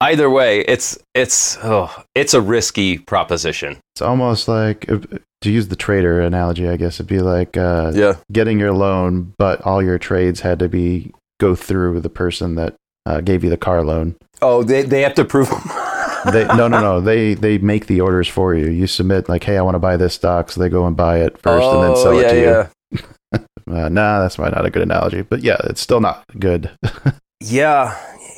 Either way, it's it's oh, it's a risky proposition. It's almost like, to use the trader analogy, I guess it'd be like uh, yeah. getting your loan, but all your trades had to be go through the person that uh, gave you the car loan. Oh, they they have to prove them. they, no, no, no. They they make the orders for you. You submit like, hey, I want to buy this stock, so they go and buy it first oh, and then sell yeah, it to yeah. you. uh, nah, that's probably not a good analogy, but yeah, it's still not good. yeah.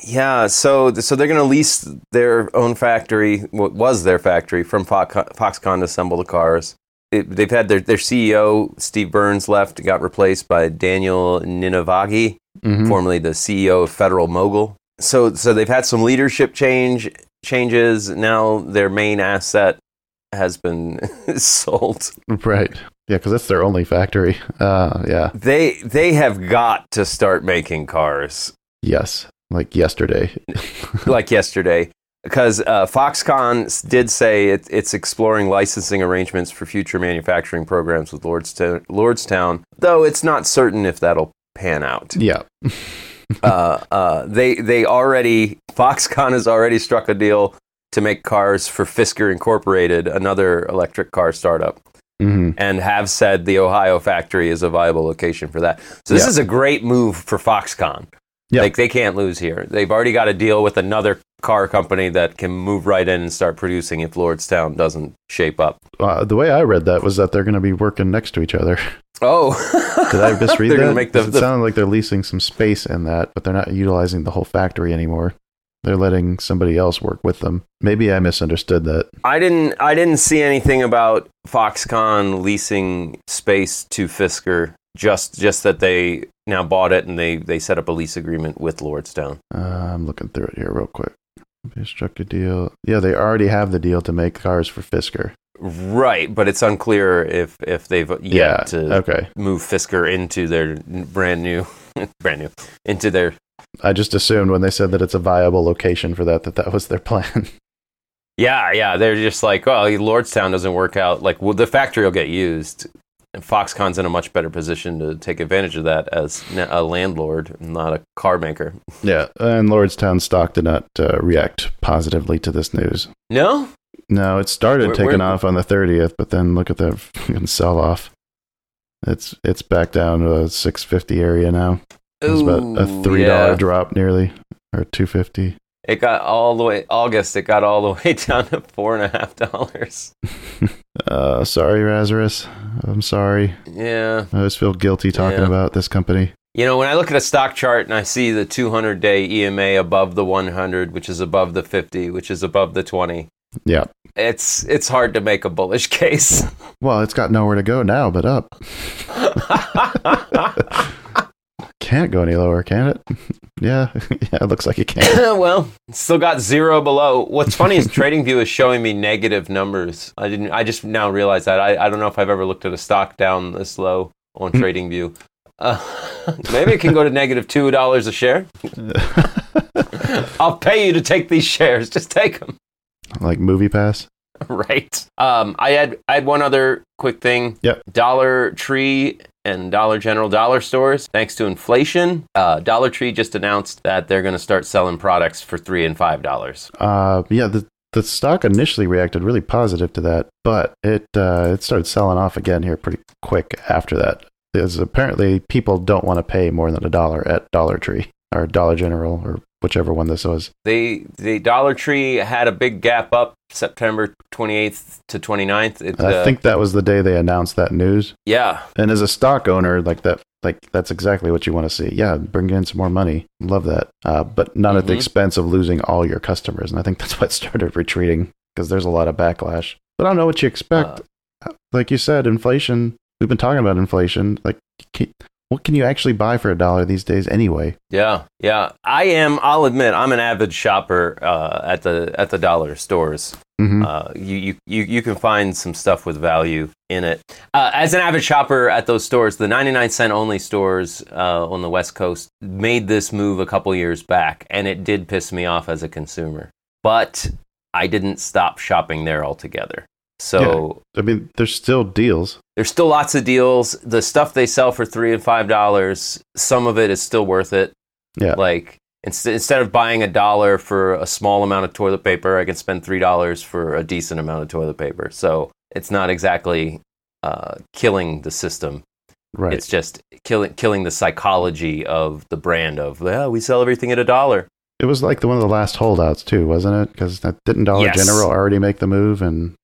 Yeah, so so they're going to lease their own factory, what was their factory, from Foxconn to assemble the cars. It, they've had their, their C E O, Steve Burns, left and got replaced by Daniel Ninivaggi, mm-hmm. formerly the C E O of Federal Mogul. So so they've had some leadership change changes. Now their main asset has been sold. Right. Yeah, because that's their only factory. Uh, yeah, they they have got to start making cars. Yes, like yesterday. Like yesterday, because uh, Foxconn did say it, it's exploring licensing arrangements for future manufacturing programs with Lordstown, Lordstown, though it's not certain if that'll pan out. Yeah. uh, uh, they they already Foxconn has already struck a deal to make cars for Fisker Incorporated, another electric car startup. Mm-hmm. And have said the Ohio factory is a viable location for that. So this yeah. is a great move for Foxconn. Yep. Like, they can't lose here. They've already got a deal with another car company that can move right in and start producing if Lordstown doesn't shape up. Uh, the way I read that was that they're going to be working next to each other. Oh. Did I misread that? Gonna make the, it the... sounded like they're leasing some space in that, but they're not utilizing the whole factory anymore. They're letting somebody else work with them. Maybe I misunderstood that. I didn't I didn't see anything about Foxconn leasing space to Fisker, just just that they now bought it and they, they set up a lease agreement with Lordstown. Uh, I'm looking through it here real quick. They struck a deal. Yeah, they already have the deal to make cars for Fisker. Right, but it's unclear if, if they've yet yeah, to okay. move Fisker into their brand new, brand new, into their... I just assumed when they said that it's a viable location for that, that that was their plan. Yeah, yeah. They're just like, well, Lordstown doesn't work out. Like, well, the factory will get used. And Foxconn's in a much better position to take advantage of that as a landlord, not a car maker. Yeah, and Lordstown stock did not uh, react positively to this news. No? No, it started we're, taking we're... off on the thirtieth, but then look at that fucking sell-off. It's, it's back down to the six fifty area now. It was about a three dollar yeah. drop nearly, or two fifty. It got all the way, August, it got all the way down to four and a half dollars. uh, sorry, Razorus. I'm sorry. Yeah. I always feel guilty talking yeah. about this company. You know, when I look at a stock chart and I see the two hundred day E M A above the one hundred, which is above the fifty, which is above the twenty. Yeah. It's it's hard to make a bullish case. Well, it's got nowhere to go now but up. Can't go any lower, can it? yeah, yeah, it looks like it can. Well, still got zero below. What's funny is TradingView is showing me negative numbers. I didn't. I just now realized that. I, I don't know if I've ever looked at a stock down this low on TradingView. Uh, maybe it can go to negative two dollars a share. I'll pay you to take these shares. Just take them. Like MoviePass. Right. Um. I had. I had one other quick thing. Yep. Dollar Tree and Dollar General dollar stores, thanks to inflation. Uh, Dollar Tree just announced that they're going to start selling products for three dollars and five dollars. Uh, yeah, the, the stock initially reacted really positive to that, but it uh, it started selling off again here pretty quick after that. Because apparently people don't want to pay more than a dollar at Dollar Tree or Dollar General or whichever one this was. They, the Dollar Tree had a big gap up September twenty-eighth to twenty-ninth. It, I uh, think that was the day they announced that news. Yeah. And as a stock owner, like that, like that's exactly what you want to see. Yeah, bring in some more money. Love that. Uh, but not mm-hmm. at the expense of losing all your customers. And I think that's what started retreating because there's a lot of backlash. But I don't know what you expect. Uh, like you said, inflation. We've been talking about inflation. Like, keep... What can you actually buy for a dollar these days anyway? Yeah, yeah. I am, I'll admit, I'm an avid shopper uh, at the at the dollar stores. Mm-hmm. Uh, you, you, you can find some stuff with value in it. Uh, as an avid shopper at those stores, the ninety-nine cent only stores uh, on the West Coast made this move a couple years back, and it did piss me off as a consumer. But I didn't stop shopping there altogether. So yeah. I mean, there's still deals. There's still lots of deals. The stuff they sell for three and five dollars, some of it is still worth it. Yeah. Like inst- instead of buying a dollar for a small amount of toilet paper, I can spend three dollars for a decent amount of toilet paper. So it's not exactly uh, killing the system. Right. It's just killing killing the psychology of the brand of well, we sell everything at a dollar. It was like the one of the last holdouts too, wasn't it? Because didn't Dollar yes. General already make the move and.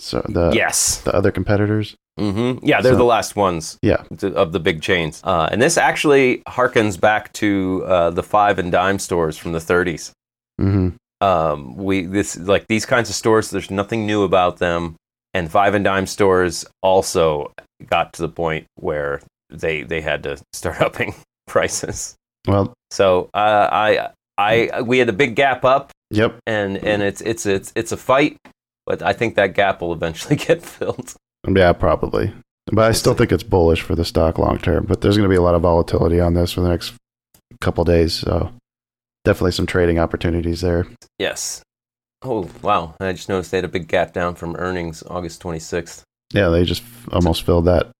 So the yes. the other competitors? Mm-hmm. Yeah, they're so, the last ones yeah. to, of the big chains. Uh, and this actually harkens back to uh, the five and dime stores from the thirties. Mm-hmm. Um, we this like these kinds of stores, there's nothing new about them. And five and dime stores also got to the point where they they had to start upping prices. Well, so uh, I I we had a big gap up. Yep. And and it's it's it's it's a fight. But I think that gap will eventually get filled. Yeah, probably. But I still think it's bullish for the stock long term. But there's going to be a lot of volatility on this for the next couple of days. So definitely some trading opportunities there. Yes. Oh, wow. I just noticed they had a big gap down from earnings August twenty-sixth. Yeah, they just almost filled that.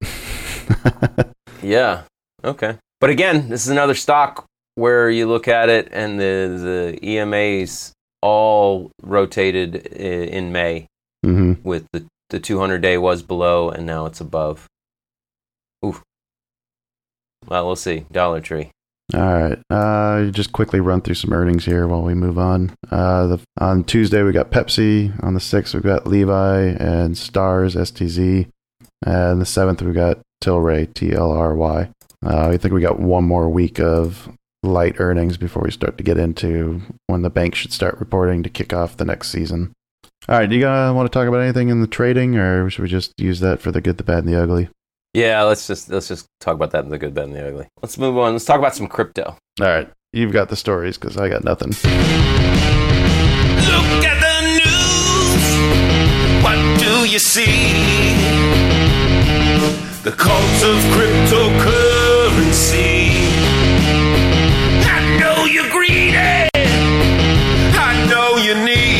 Yeah. Okay. But again, this is another stock where you look at it and the, the E M As all rotated in May mm-hmm. with the The two hundred day was below, and now it's above. Oof. Well, we'll see. Dollar Tree. All right. Uh, just quickly run through some earnings here while we move on. Uh, the, on Tuesday, we got Pepsi. On the sixth, we've got Levi and Stars, S T Z. And the seventh, we got Tilray, T L R Y. Uh, I think we got one more week of light earnings before we start to get into when the bank should start reporting to kick off the next season. All right, do you guys want to talk about anything in the trading, or should we just use that for the good, the bad, and the ugly? Yeah, let's just let's just talk about that in the good, bad, and the ugly. Let's move on. Let's talk about some crypto. All right, you've got the stories because I got nothing. Look at the news. What do you see? The cult of cryptocurrency. I know you're greedy. I know you need.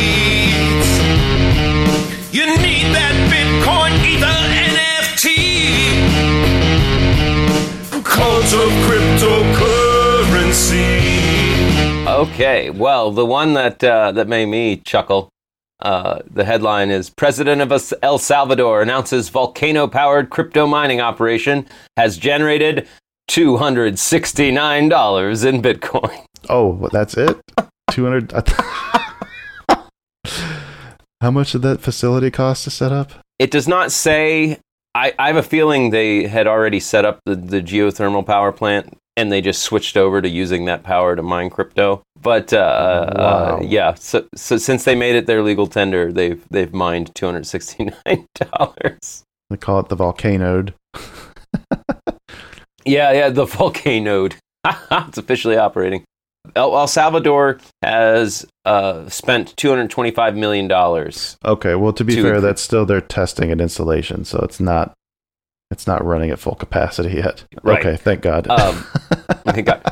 Of cryptocurrency. Okay, well, the one that uh, that made me chuckle, uh, the headline is President of El Salvador announces volcano-powered crypto mining operation has generated two hundred sixty-nine dollars in Bitcoin. Oh, well, that's it? two hundred How much did that facility cost to set up? It does not say. I, I have a feeling they had already set up the, the geothermal power plant, and they just switched over to using that power to mine crypto. But uh, wow. uh, yeah, so, so since they made it their legal tender, they've they've mined two hundred sixty nine dollars. They call it the Volcanoed. yeah, yeah, the Volcanoed. It's officially operating. El, El Salvador has uh, spent two hundred twenty-five million dollars. Okay, well, to be to fair, improve. That's still their testing and installation, so it's not it's not running at full capacity yet. Right. Okay, thank God. Um, thank God.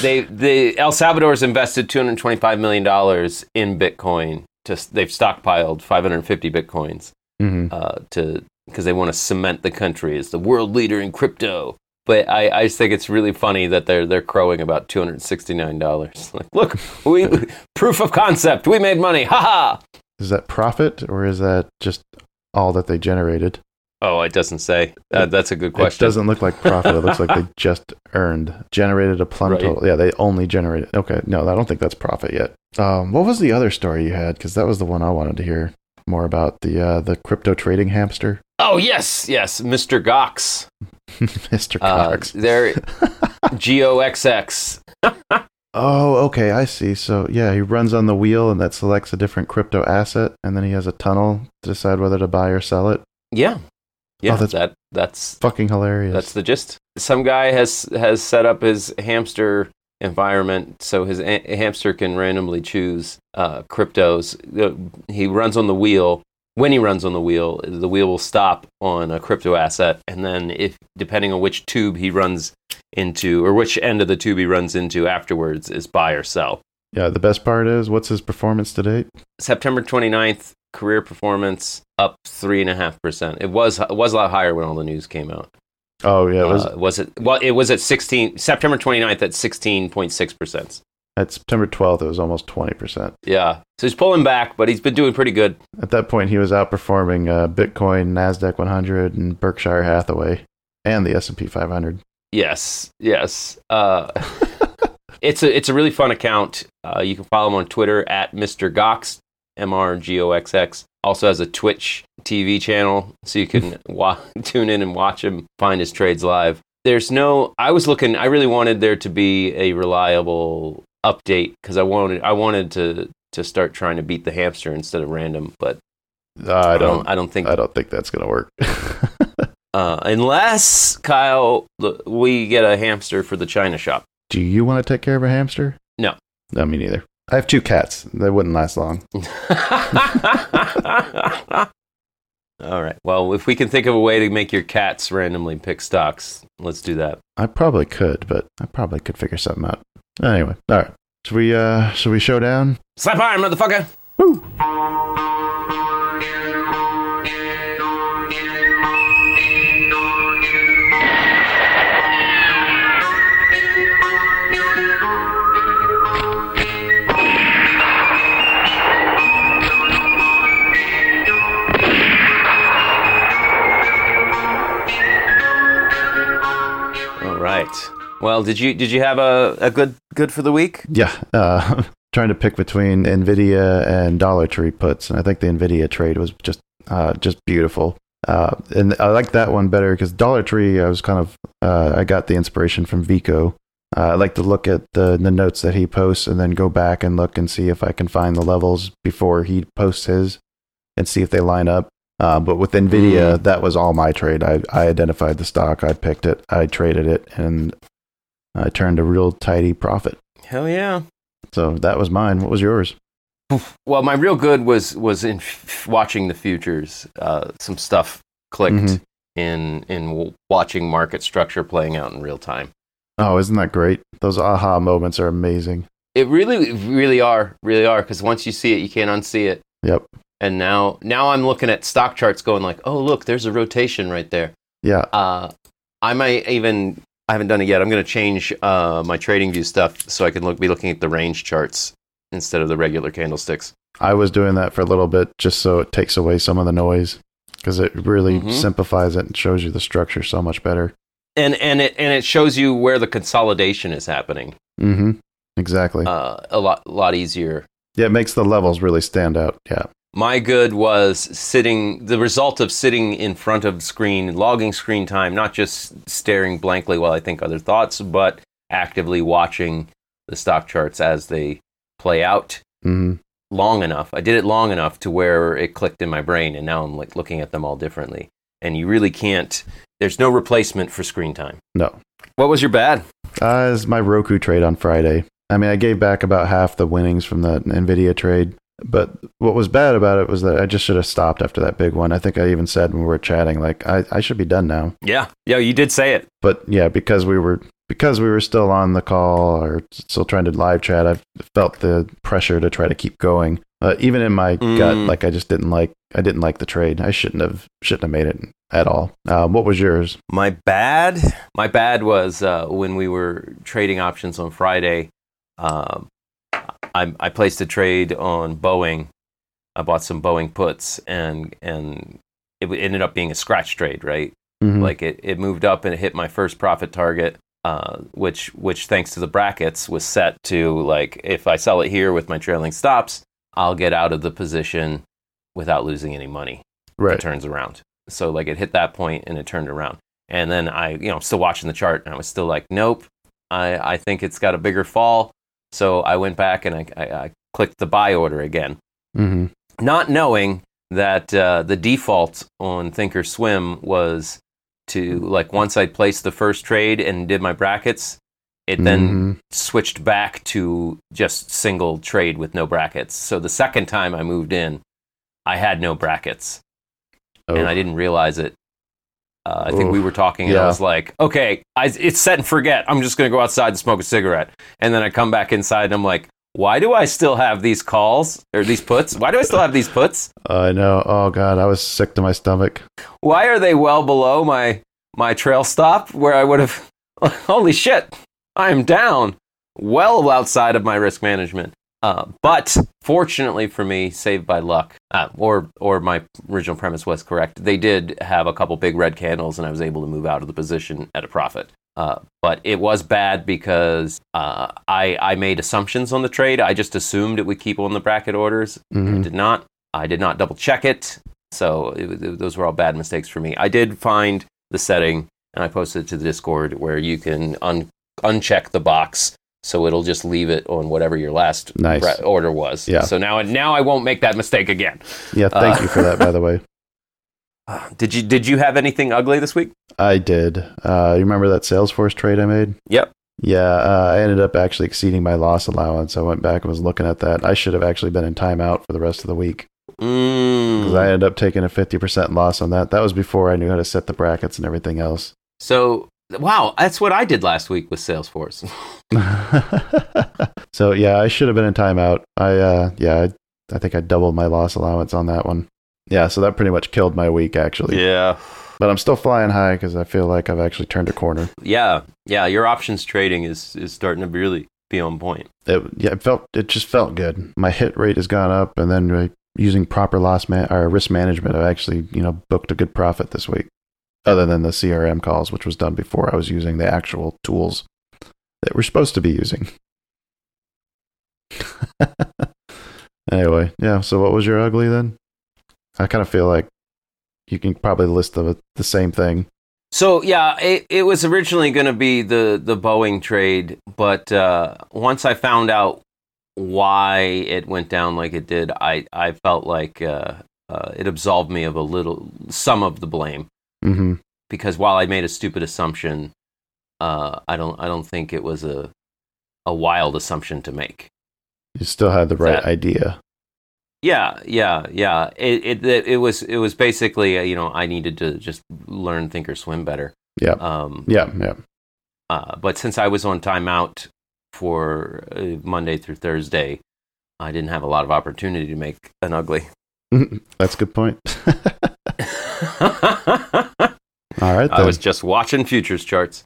They, they, El Salvador's invested two hundred twenty-five million dollars in Bitcoin. To, they've stockpiled five hundred fifty Bitcoins mm-hmm. uh, to because they want to cement the country as the world leader in crypto. But I, I just think it's really funny that they're they're crowing about two hundred sixty nine dollars. Like, look, we proof of concept. We made money. Ha ha. Is that profit or is that just all that they generated? Oh, it doesn't say. Uh, that's a good question. It doesn't look like profit. It looks like they just earned, generated a plum right. total. Yeah, they only generated. Okay, no, I don't think that's profit yet. Um, what was the other story you had? Because that was the one I wanted to hear more about, the uh, the crypto trading hamster. Oh yes, yes, Mister Gox. Mister Gox. Uh, there, G O X X. Oh, okay, I see. So yeah, he runs on the wheel, and that selects a different crypto asset, and then he has a tunnel to decide whether to buy or sell it. Yeah, yeah, oh, that's that that's fucking hilarious. That's the gist. Some guy has has set up his hamster environment so his a- hamster can randomly choose uh, cryptos. He runs on the wheel. When he runs on the wheel, the wheel will stop on a crypto asset, and then if depending on which tube he runs into, or which end of the tube he runs into afterwards, is buy or sell. Yeah, the best part is, what's his performance to date? September twenty-ninth, career performance up three and a half percent. It was it was a lot higher when all the news came out. Oh yeah, it was, uh, was it? Well, it was at sixteen September twenty-ninth at sixteen point six percent. At September twelfth, it was almost twenty percent. Yeah. So he's pulling back, but he's been doing pretty good. At that point, he was outperforming uh, Bitcoin, NASDAQ one hundred, and Berkshire Hathaway, and the S and P five hundred. Yes, yes. Uh, it's a it's a really fun account. Uh, you can follow him on Twitter at Mister Gox, M R G O X X. Also has a Twitch T V channel, so you can wa- tune in and watch him, find his trades live. There's no... I was looking... I really wanted there to be a reliable update, because I wanted I wanted to, to start trying to beat the hamster instead of random, but uh, I don't um, I don't think I don't think that's gonna work. uh, unless Kyle, we get a hamster for the China shop. Do you want to take care of a hamster? No, no, me neither. I have two cats. They wouldn't last long. All right. Well, if we can think of a way to make your cats randomly pick stocks, let's do that. I probably could, but I probably could figure something out. Anyway, all right. Should we, uh, should we show down? Slap iron, motherfucker! Woo! Right. Well, did you did you have a, a good good for the week? Yeah. Uh, trying to pick between Nvidia and Dollar Tree puts, and I think the Nvidia trade was just uh, just beautiful. Uh, and I like that one better because Dollar Tree, I was kind of uh, I got the inspiration from Vico. Uh, I like to look at the, the notes that he posts and then go back and look and see if I can find the levels before he posts his and see if they line up. Uh, but with Nvidia, mm. that was all my trade. I, I identified the stock, I picked it, I traded it, and I turned a real tidy profit. Hell yeah! So that was mine. What was yours? Well, my real good was was in f- watching the futures. Uh, some stuff clicked mm-hmm. in in w- watching market structure playing out in real time. Oh, isn't that great? Those aha moments are amazing. It really, really are, really are. Because once you see it, you can't unsee it. Yep. And now, now I'm looking at stock charts going like, oh, look, there's a rotation right there. Yeah. Uh, I might even, I haven't done it yet. I'm going to change uh, my TradingView stuff so I can look, be looking at the range charts instead of the regular candlesticks. I was doing that for a little bit just so it takes away some of the noise because it really mm-hmm. simplifies it and shows you the structure so much better. And and it and it shows you where the consolidation is happening. Mm-hmm. Exactly. Uh, a lot, a lot easier. Yeah, it makes the levels really stand out. Yeah. My good was sitting, the result of sitting in front of the screen, logging screen time, not just staring blankly while I think other thoughts, but actively watching the stock charts as they play out mm-hmm. long enough. I did it long enough to where it clicked in my brain, and now I'm like looking at them all differently. And you really can't, there's no replacement for screen time. No. What was your bad? Uh, it was my Roku trade on Friday. I mean, I gave back about half the winnings from the Nvidia trade. But what was bad about it was that I just should have stopped after that big one. I think I even said when we were chatting, like, I, I should be done now. Yeah. Yeah, you did say it. But yeah, because we were because we were still on the call or still trying to live chat, I felt the pressure to try to keep going. Uh, even in my mm. gut, like I just didn't like I didn't like the trade. I shouldn't have shouldn't have made it at all. Um, what was yours? My bad. My bad was uh, when we were trading options on Friday. Um, I, I placed a trade on Boeing. I bought some Boeing puts, and and it ended up being a scratch trade, right? Mm-hmm. Like it, it moved up and it hit my first profit target, uh, which which thanks to the brackets was set to like if I sell it here with my trailing stops, I'll get out of the position without losing any money. Right. It turns around. So like it hit that point and it turned around, and then I you know I'm still watching the chart and I was still like nope, I I think it's got a bigger fall. So I went back and I, I, I clicked the buy order again, mm-hmm. not knowing that uh, the default on Thinkorswim was to, like, once I placed the first trade and did my brackets, it mm-hmm. then switched back to just single trade with no brackets. So the second time I moved in, I had no brackets, oh. and I didn't realize it. Uh, I think Oof. we were talking, and yeah. I was like, okay, I, it's set and forget. I'm just going to go outside and smoke a cigarette. And then I come back inside, and I'm like, why do I still have these calls, or these puts? Why do I still have these puts? I uh, know. Oh, God, I was sick to my stomach. Why are they well below my, my trail stop, where I would have, holy shit, I'm down, well outside of my risk management. Uh, but fortunately for me, saved by luck, uh, or or my original premise was correct. They did have a couple big red candles, and I was able to move out of the position at a profit. Uh, but it was bad because uh, I I made assumptions on the trade. I just assumed it would keep on the bracket orders. Mm-hmm. It did not. I did not double check it. So it, it, those were all bad mistakes for me. I did find the setting, and I posted it to the Discord where you can un- uncheck the box. So it'll just leave it on whatever your last nice. re- order was. Yeah. So now, now I won't make that mistake again. Yeah, thank uh, you for that, by the way. Did you did you have anything ugly this week? I did. Uh, you remember that Salesforce trade I made? Yep. Yeah, uh, I ended up actually exceeding my loss allowance. I went back and was looking at that. I should have actually been in timeout for the rest of the week. Because mm. I ended up taking a fifty percent loss on that. That was before I knew how to set the brackets and everything else. So, wow, that's what I did last week with Salesforce. So, yeah, I should have been in timeout. I, uh, yeah, I, I think I doubled my loss allowance on that one. Yeah, so that pretty much killed my week, actually. Yeah. But I'm still flying high because I feel like I've actually turned a corner. Yeah, yeah, your options trading is, is starting to really be on point. It, yeah, it felt it just felt good. My hit rate has gone up, and then like, using proper loss man or risk management, I've actually you know booked a good profit this week. Other than the C R M calls, which was done before I was using the actual tools that we're supposed to be using. Anyway, yeah. So what was your ugly then? I kind of feel like you can probably list the the same thing. So yeah, it, it was originally going to be the, the Boeing trade, but uh, once I found out why it went down like it did, I I felt like uh, uh, it absolved me of a little some of the blame. Mm-hmm. Because while I made a stupid assumption, uh, I don't I don't think it was a a wild assumption to make. You still had the right that, idea. Yeah, yeah, yeah. It, it it was it was basically you know I needed to just learn think or swim better. Yeah. Um, yeah. Yeah. Uh, but since I was on timeout for Monday through Thursday, I didn't have a lot of opportunity to make an ugly. That's a good point. All right. Then. I was just watching futures charts.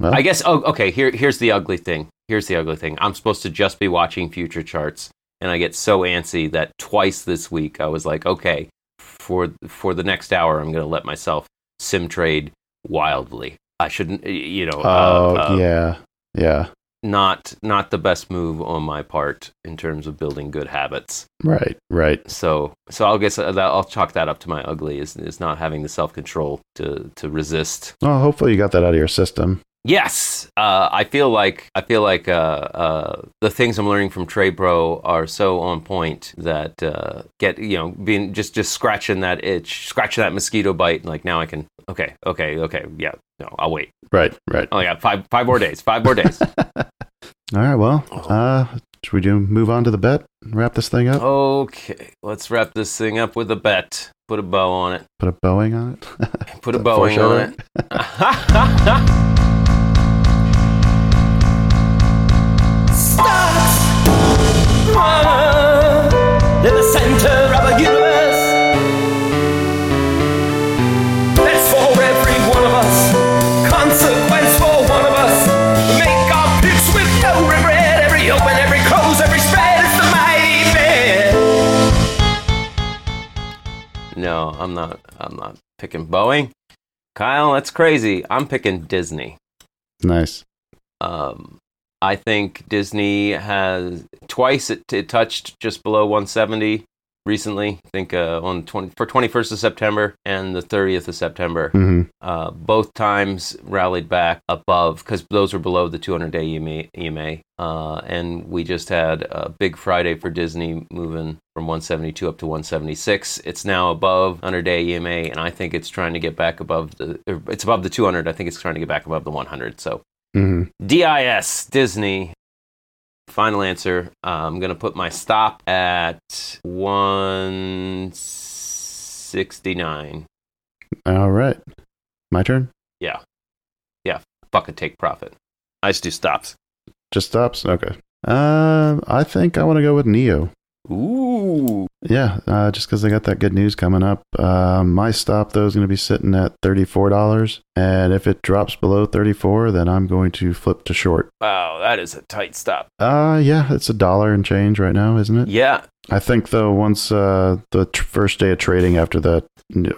Well. I guess. Oh, okay. Here here's the ugly thing. Here's the ugly thing. I'm supposed to just be watching future charts. And I get so antsy that twice this week I was like, okay, for for the next hour I'm going to let myself sim trade wildly. I shouldn't, you know. Oh uh, uh, yeah, yeah. Not not the best move on my part in terms of building good habits. Right, right. So so I'll guess that I'll chalk that up to my ugly is is not having the self control to to resist. Well, hopefully you got that out of your system. Yes, uh, I feel like I feel like uh, uh, the things I'm learning from Trade Pro are so on point that uh, get you know being just, just scratching that itch, scratching that mosquito bite. Like now I can okay, okay, okay, yeah, no, I'll wait. Right, right. Oh yeah, five five more days, five more days. All right, well, uh, should we do move on to the bet? Wrap this thing up. Okay, let's wrap this thing up with a bet. Put a bow on it. Put a Boeing on it. Put a Boeing on it. In the center of a universe, that's for every one of us, consequence for one of us. Make our picks with no regret, every open, every close, every spread, it's the mighty man. No, I'm not, I'm not picking Boeing. Kyle, that's crazy. I'm picking Disney. Nice. Um... I think Disney has twice it, it touched just below one seventy recently. I think uh, on twenty for twenty-first of September and the thirtieth of September, mm-hmm. uh, both times rallied back above because those were below the two hundred day E M A, E M A. Uh, and we just had a big Friday for Disney moving from one seventy-two up to one seventy-six. It's now above one hundred day E M A, and I think it's trying to get back above the. It's above the two hundred. I think it's trying to get back above the one hundred. So. Mm-hmm. D I S, Disney. Final answer. Uh, I'm going to put my stop at one sixty-nine. All right. My turn? Yeah. Yeah. Fuck a take profit. I just do stops. Just stops? Okay. Um, I think I want to go with N I O. Ooh. Yeah, uh, just because they got that good news coming up. Uh, my stop, though, is going to be sitting at thirty-four dollars. And if it drops below thirty-four, then I'm going to flip to short. Wow, that is a tight stop. Uh, yeah, it's a dollar and change right now, isn't it? Yeah. I think, though, once uh, the tr- first day of trading after the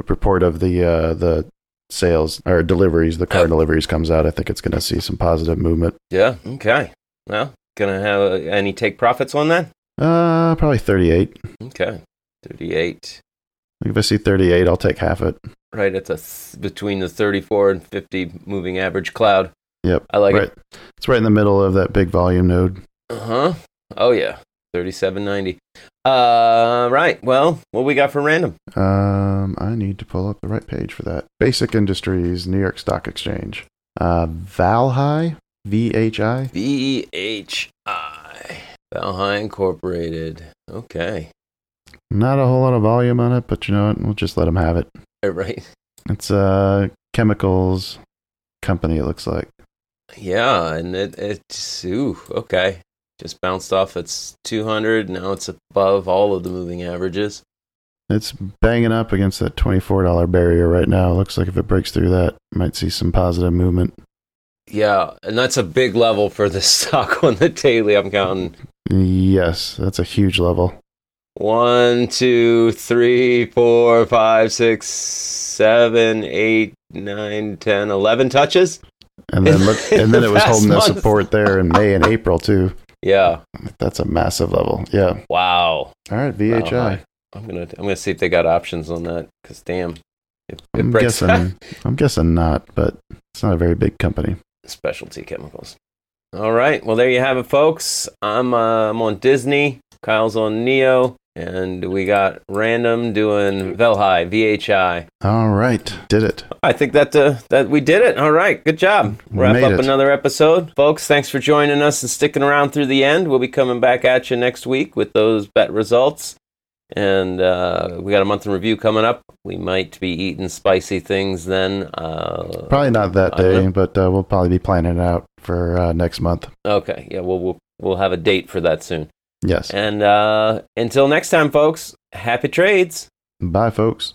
report of the uh, the sales or deliveries, the car oh. deliveries comes out, I think it's going to see some positive movement. Yeah, okay. Well, going to have uh, any take profits on that? Uh, probably thirty-eight. Okay, thirty-eight. If I see thirty-eight, I'll take half it. Right at the th- between the thirty-four and fifty moving average cloud. Yep. I like right. it. It's right in the middle of that big volume node. Uh huh. Oh yeah, thirty-seven ninety. Uh, right. Well, what we got for random? Um, I need to pull up the right page for that. Basic Industries, New York Stock Exchange. Uh, Valhi, V H I. V H I. Valhi Incorporated. Okay. Not a whole lot of volume on it, but you know what? We'll just let them have it. Right. It's a chemicals company, it looks like. Yeah, and it, it's, ooh, okay. Just bounced off its two hundred. Now it's above all of the moving averages. It's banging up against that twenty-four dollars barrier right now. It looks like if it breaks through that, might see some positive movement. Yeah, and that's a big level for this stock on the daily, I'm counting. Yes, that's a huge level. One, two, three, four, five, six, seven, eight, nine, ten, eleven touches. And then look, and then it was holding that support there in May and April too. Yeah, that's a massive level. Yeah. Wow. All right, V H I. Wow. I'm gonna I'm gonna see if they got options on that because damn, it, it I'm breaks guessing I'm guessing not, but it's not a very big company. Specialty chemicals. All right. Well, there you have it, folks. I'm uh, I'm on Disney. Kyle's on N I O. And we got Random doing Velhi, V H I. All right. Did it. I think that uh, that we did it. All right. Good job. Wrap Made up it. Another episode. Folks, thanks for joining us and sticking around through the end. We'll be coming back at you next week with those bet results. And uh, we got a month in review coming up. We might be eating spicy things then. Uh, probably not that day, but uh, we'll probably be planning it out for uh, next month. Okay. Yeah, we'll, we'll, we'll have a date for that soon. Yes. And uh, until next time, folks, happy trades. Bye, folks.